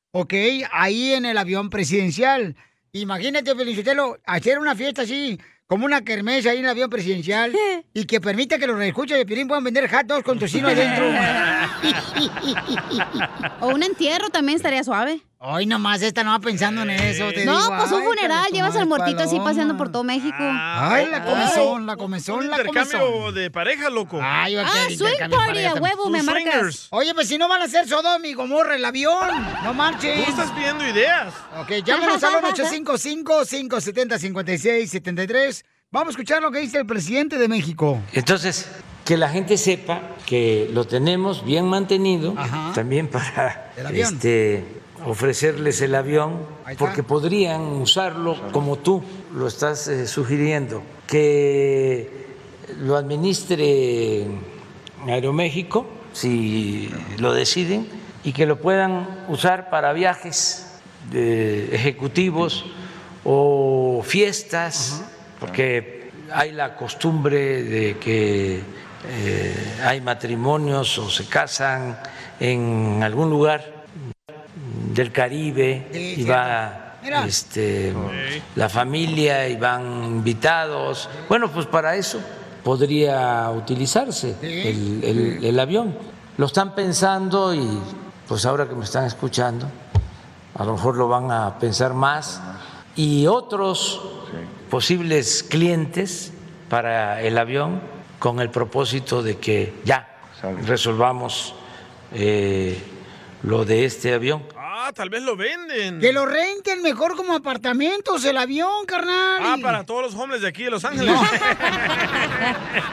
ahí en el avión presidencial? Imagínate, Felicitelo, hacer una fiesta así, como una kermesa ahí en el avión presidencial, y que permita que los escuchas de Piolín puedan vender hot dogs con tocino adentro. O un entierro también estaría suave. Ay, nomás esta no va pensando en eso. Digo, pues un funeral, llevas al muertito así paseando por todo México. Ay, la comezón. Intercambio de pareja, loco. Ay, swing party, a huevo, me marcas. Oye, pues si no van a ser Sodoma y Gomorra el avión, no marches. Tú estás pidiendo ideas. Llámanos al 855-570-5673. Vamos a escuchar lo que dice el presidente de México. Entonces, que la gente sepa que lo tenemos bien mantenido, también para ofrecerles el avión, porque podrían usarlo como tú lo estás sugiriendo, que lo administre Aeroméxico, si lo deciden, y que lo puedan usar para viajes de ejecutivos o fiestas, porque hay la costumbre de que hay matrimonios o se casan en algún lugar del Caribe, y va la familia y van invitados. Bueno, pues para eso podría utilizarse el avión. Lo están pensando y pues ahora que me están escuchando, a lo mejor lo van a pensar más. Y otros posibles clientes para el avión con el propósito de que ya resolvamos lo de este avión. Ah, tal vez lo venden. Que lo renten mejor como apartamentos, el avión, carnal. Ah, para todos los homeless de aquí de Los Ángeles.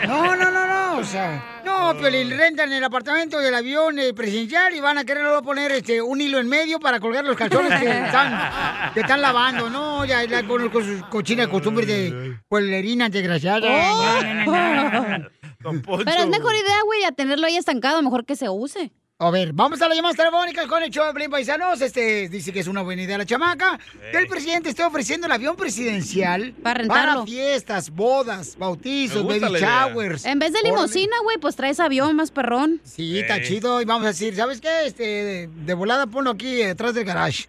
No, no, no, no, o sea, no, pero le rentan el apartamento del avión presidencial y van a quererlo poner un hilo en medio para colgar los calzones que están lavando, ¿no? Ya con sus cochinas costumbres de pueblerinas desgraciadas. Pero es mejor idea, güey, a tenerlo ahí estancado, mejor que se use. A ver, vamos a las llamadas telefónicas con el show de Piolín, paisanos. Dice que es una buena idea la chamaca. Que el presidente está ofreciendo el avión presidencial para rentarlo. Para fiestas, bodas, bautizos, baby showers. En vez de limusina, güey, pues traes avión más perrón. Sí, está chido. Y vamos a decir, ¿sabes qué? De volada ponlo aquí detrás del garage.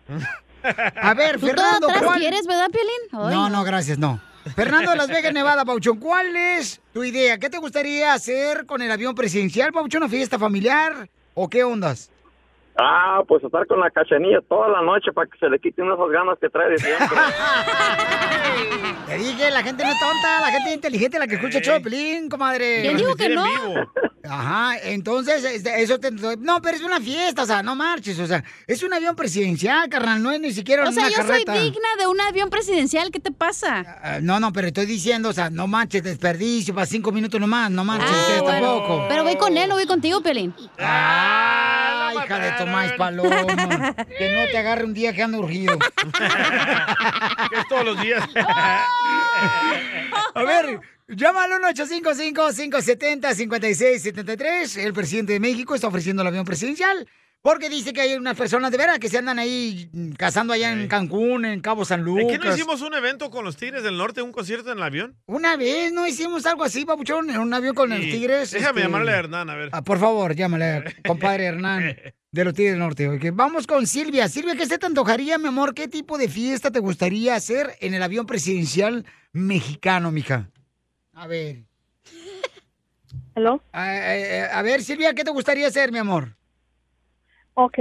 A ver, ¿tú Fernando, todo atrás quieres, verdad, Piolín? Hoy, no, gracias, no. Fernando de Las Vegas, Nevada, Pauchón, ¿cuál es tu idea? ¿Qué te gustaría hacer con el avión presidencial, Pauchón? ¿Una fiesta familiar? ¿O qué ondas? Ah, pues estar con la cachanilla toda la noche para que se le quiten esas ganas que trae de siempre. Te dije, la gente no es tonta, la gente es inteligente, la que escucha Choplin, comadre. Yo digo que no. Ajá, entonces, eso te... No, pero es una fiesta, o sea, no marches, o sea, es un avión presidencial, carnal, no es ni siquiera una carreta. O sea, yo soy digna de un avión presidencial, ¿qué te pasa? No, pero estoy diciendo, o sea, no marches, desperdicio, para 5 minutos nomás, no marches tampoco. Pero voy con él o voy contigo, Pelín. Ah, hija de Tomás Palomo, que no te agarre un día que ando urgido. Que es todos los días. A ver... Llámalo al 1-855-570-5673. El presidente de México está ofreciendo el avión presidencial porque dice que hay unas personas de veras que se andan ahí cazando allá en Cancún, en Cabo San Lucas. ¿Qué no hicimos un evento con los Tigres del Norte, un concierto en el avión? Una vez no hicimos algo así, papuchón, en un avión con los Tigres. Déjame llamarle a Hernán, a ver. Ah, por favor, llámale, compadre Hernán de los Tigres del Norte. Okay. Vamos con Silvia. Silvia, ¿qué se te antojaría, mi amor? ¿Qué tipo de fiesta te gustaría hacer en el avión presidencial mexicano, mija? A ver. ¿Hello? A ver, Silvia, ¿qué te gustaría hacer, mi amor? Ok.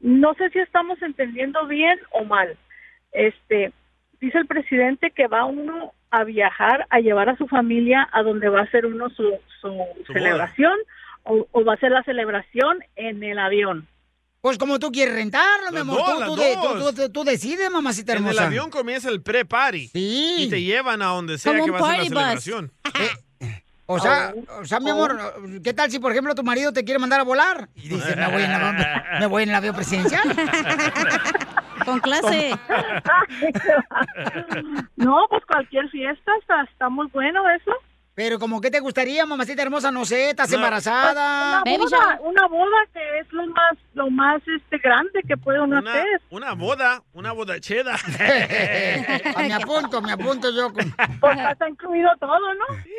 No sé si estamos entendiendo bien o mal. Dice el presidente que va uno a viajar, a llevar a su familia a donde va a hacer uno su celebración o va a hacer la celebración en el avión. Pues como tú quieres rentarlo, mi amor. Tú decides, mamacita hermosa. En el avión comienza el pre-party. Sí. Y te llevan a donde sea que vas a la celebración. O sea, mi amor, ¿qué tal si, por ejemplo, tu marido te quiere mandar a volar? Y dice, me voy en el avión presidencial. Con clase. No, pues cualquier fiesta está muy bueno eso. Pero como ¿qué te gustaría, mamacita hermosa? No sé, estás embarazada. Una boda que es lo más grande que puede uno hacer. Una boda cheda. Me apunto yo. Pues está incluido todo, ¿no? Sí.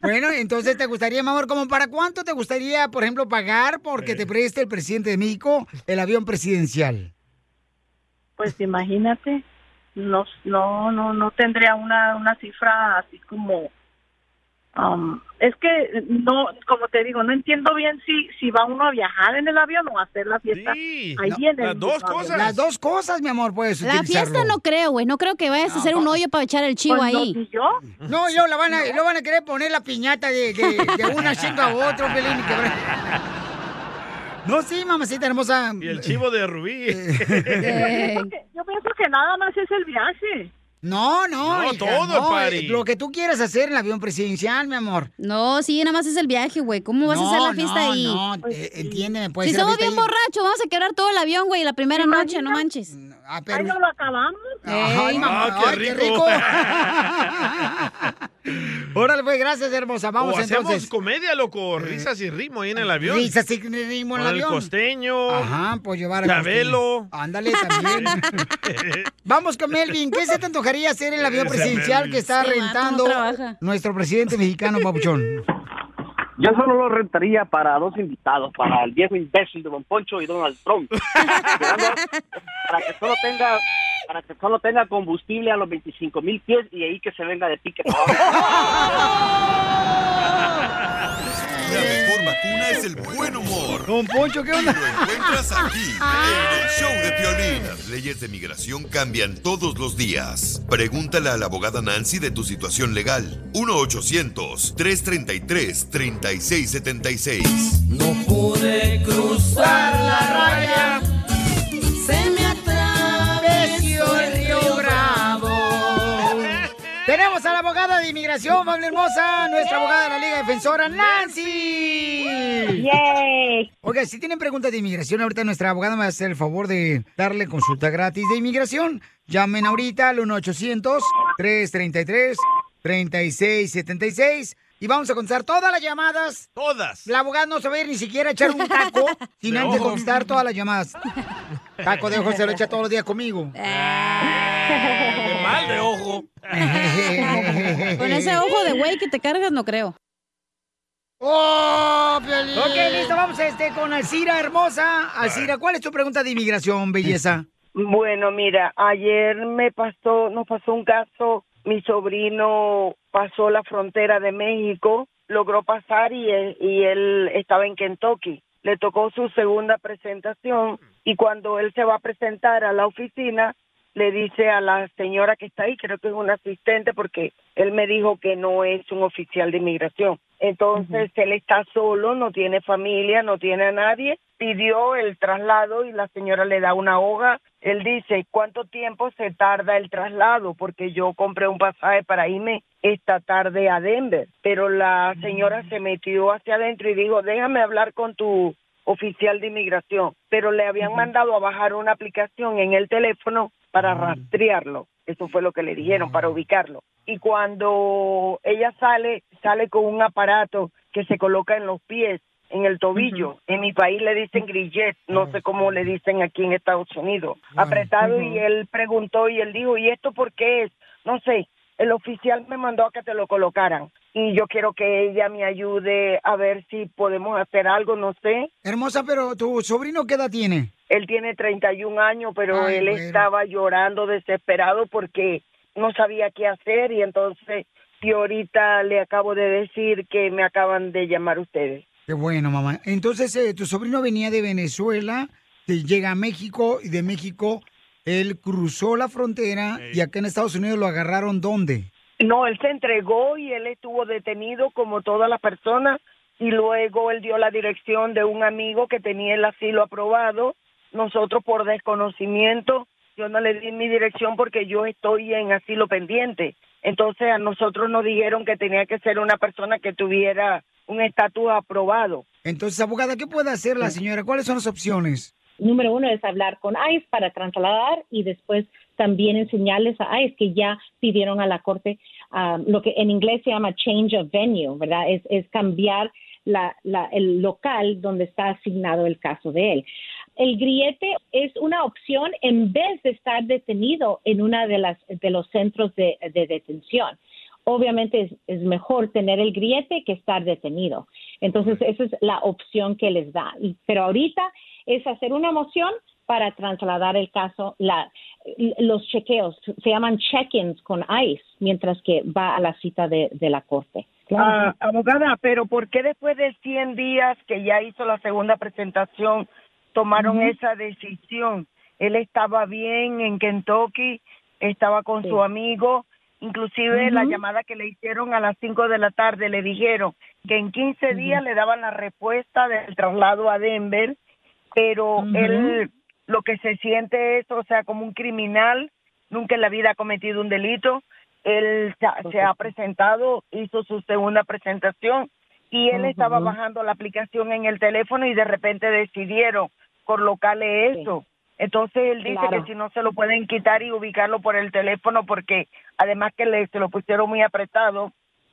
Bueno, entonces te gustaría, mi amor, ¿como para cuánto te gustaría, por ejemplo, pagar porque te preste el presidente de México el avión presidencial? Pues imagínate, no tendría una cifra así como... es que, no, como te digo, no entiendo bien si va uno a viajar en el avión o a hacer la fiesta ahí en el avión. Las dos cosas, mi amor, puedes utilizarlo. La fiesta no creo, güey, no creo que vayas a hacer un hoyo para echar el chivo pues ahí. No, ¿y yo? No, y lo van a querer poner la piñata de una haciendo a otro, Pelín, y quebrar. No, sí, mamacita hermosa. Y el chivo de Rubí. Yo pienso que nada más es el viaje. No, hija, todo no, party. Lo que tú quieras hacer en el avión presidencial, mi amor. No, sí, nada más es el viaje, güey. ¿Cómo vas a hacer la fiesta ahí? No, entiéndeme, pues. Si somos bien borrachos, vamos a quebrar todo el avión, güey, la primera noche, no manches. Ahí no lo acabamos. Ay, mamá, qué rico. Órale, pues, gracias, hermosa. Vamos entonces. Hacemos comedia, loco, risas y ritmo ahí en el avión. Risas y ritmo en el avión. El Costeño. Ajá, pues llevar a Chabelo. Ándale, también. Vamos con Melvin. ¿Qué se te antojaría hacer el avión presidencial que está rentando nuestro presidente mexicano, papuchón? Yo solo lo rentaría para 2 invitados, para el viejo imbécil de Don Poncho y Donald Trump. Para que solo tenga para que solo tenga combustible a los 25,000 pies y ahí que se venga de pique. La mejor vacuna es el buen humor. Don Poncho, ¿qué onda? Y lo encuentras aquí, en el show de Piolín. Las leyes de migración cambian todos los días. Pregúntale a la abogada Nancy de tu situación legal. 1-800-333-3676. No pude cruzar la raya. Se me atravesó el río Bravo. Tenemos a la abogada de inmigración, Pablo Hermosa, nuestra abogada de la Liga Defensora, Nancy. ¡Yay! Oiga, si tienen preguntas de inmigración, ahorita nuestra abogada me va a hacer el favor de darle consulta gratis de inmigración. Llamen ahorita al 1-800-333-3676. Y vamos a contestar todas las llamadas. Todas. La abogada no se va a ir ni siquiera a echar un taco sin antes contestar todas las llamadas. Taco de ojo se lo echa todos los días conmigo. ¡Qué mal de ojo! Con ese ojo de güey que te cargas, no creo. ¡Oh, Piolín! Ok, listo, vamos con Alcira, hermosa. Alcira, ¿cuál es tu pregunta de inmigración, belleza? Bueno, mira, ayer nos pasó un caso. Mi sobrino pasó la frontera de México, logró pasar y él estaba en Kentucky. Le tocó su segunda presentación y cuando él se va a presentar a la oficina, le dice a la señora que está ahí, creo que es un asistente porque él me dijo que no es un oficial de inmigración. Entonces él está solo, no tiene familia, no tiene a nadie. Pidió el traslado y la señora le da una hoja. Él dice, ¿cuánto tiempo se tarda el traslado? Porque yo compré un pasaje para irme esta tarde a Denver. Pero la señora se metió hacia adentro y dijo, déjame hablar con tu oficial de inmigración. Pero le habían mandado a bajar una aplicación en el teléfono para rastrearlo. Eso fue lo que le dijeron, para ubicarlo. Y cuando ella sale con un aparato que se coloca en los pies, en el tobillo. En mi país le dicen grillet, no sé cómo le dicen aquí en Estados Unidos. Apretado y él preguntó y él dijo, ¿y esto por qué es? No sé, el oficial me mandó a que te lo colocaran. Y yo quiero que ella me ayude a ver si podemos hacer algo, no sé. Hermosa, pero ¿tu sobrino qué edad tiene? Él tiene 31 años, pero él estaba llorando desesperado porque no sabía qué hacer. Y entonces, yo ahorita le acabo de decir que me acaban de llamar ustedes. Qué bueno, mamá. Entonces, tu sobrino venía de Venezuela, llega a México y de México él cruzó la frontera y acá en Estados Unidos lo agarraron, ¿dónde? No, él se entregó y él estuvo detenido como todas las personas y luego él dio la dirección de un amigo que tenía el asilo aprobado. Nosotros por desconocimiento, yo no le di mi dirección porque yo estoy en asilo pendiente. Entonces a nosotros nos dijeron que tenía que ser una persona que tuviera un estatus aprobado. Entonces, abogada, ¿qué puede hacer la señora? ¿Cuáles son las opciones? Número 1 es hablar con ICE para trasladar y después también enseñarles a ICE que ya pidieron a la corte lo que en inglés se llama change of venue, ¿verdad? Es cambiar el local donde está asignado el caso de él. El grillete es una opción en vez de estar detenido en una de los centros de detención. Obviamente es mejor tener el grillete que estar detenido. Entonces, esa es la opción que les da. Pero ahorita es hacer una moción para trasladar el caso, los chequeos, se llaman check-ins con ICE, mientras que va a la cita de la corte. Claro. Abogada, pero ¿por qué después de 100 días que ya hizo la segunda presentación tomaron esa decisión? Él estaba bien en Kentucky, estaba con su amigo. Inclusive la llamada que le hicieron a las 5 de la tarde le dijeron que en 15 días le daban la respuesta del traslado a Denver, pero él lo que se siente es, o sea, como un criminal, nunca en la vida ha cometido un delito, él se ha presentado, hizo su segunda presentación y él estaba bajando la aplicación en el teléfono y de repente decidieron colocarle eso. Entonces él dice que si no se lo pueden quitar y ubicarlo por el teléfono porque además que se lo pusieron muy apretado,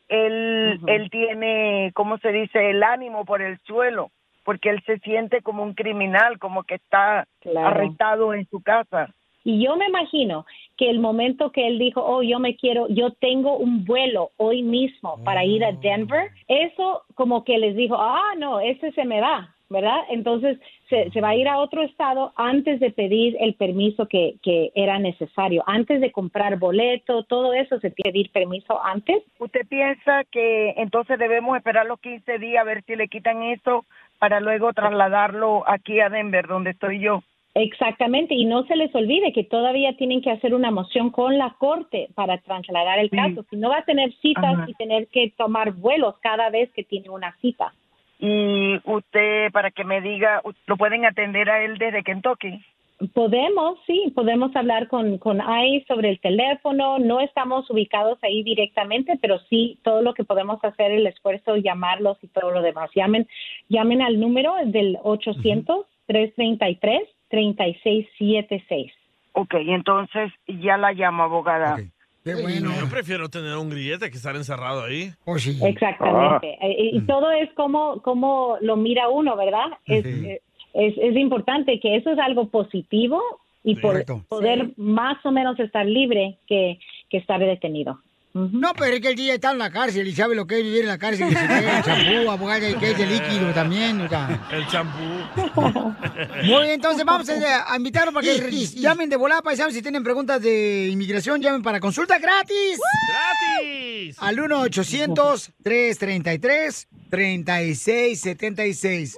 él tiene, ¿cómo se dice?, el ánimo por el suelo porque él se siente como un criminal, como que está arrestado en su casa. Y yo me imagino que el momento que él dijo, yo tengo un vuelo hoy mismo para ir a Denver, eso como que les dijo, no, ese se me va. ¿verdad? Entonces se va a ir a otro estado antes de pedir el permiso que era necesario. Antes de comprar boleto, todo eso se tiene que pedir permiso antes. ¿Usted piensa que entonces debemos esperar los 15 días a ver si le quitan eso para luego trasladarlo aquí a Denver, donde estoy yo? Exactamente, y no se les olvide que todavía tienen que hacer una moción con la corte para trasladar el caso. Si no, va a tener citas y tener que tomar vuelos cada vez que tiene una cita. Y usted, para que me diga, ¿lo pueden atender a él desde Kentucky? Podemos, sí, podemos hablar con ICE sobre el teléfono. No estamos ubicados ahí directamente, pero sí, todo lo que podemos hacer, el esfuerzo, llamarlos y todo lo demás. Llamen al número del 800-333-3676. Ok, entonces ya la llamo, abogada. Okay. Qué bueno. Yo prefiero tener un grillete que estar encerrado ahí. Oh, sí. Exactamente. Y todo es como lo mira uno, ¿verdad? Es importante que eso es algo positivo y poder más o menos estar libre que estar detenido. No, pero es que el día está en la cárcel y sabe lo que es vivir en la cárcel, que se pega el champú, abogada, y que es de líquido también, o sea. El champú. Muy bien, entonces vamos a invitarlos para que llamen de volada, paisanos, si tienen preguntas de inmigración, llamen para consulta gratis. ¡Gratis! Al 1-800-333-3676.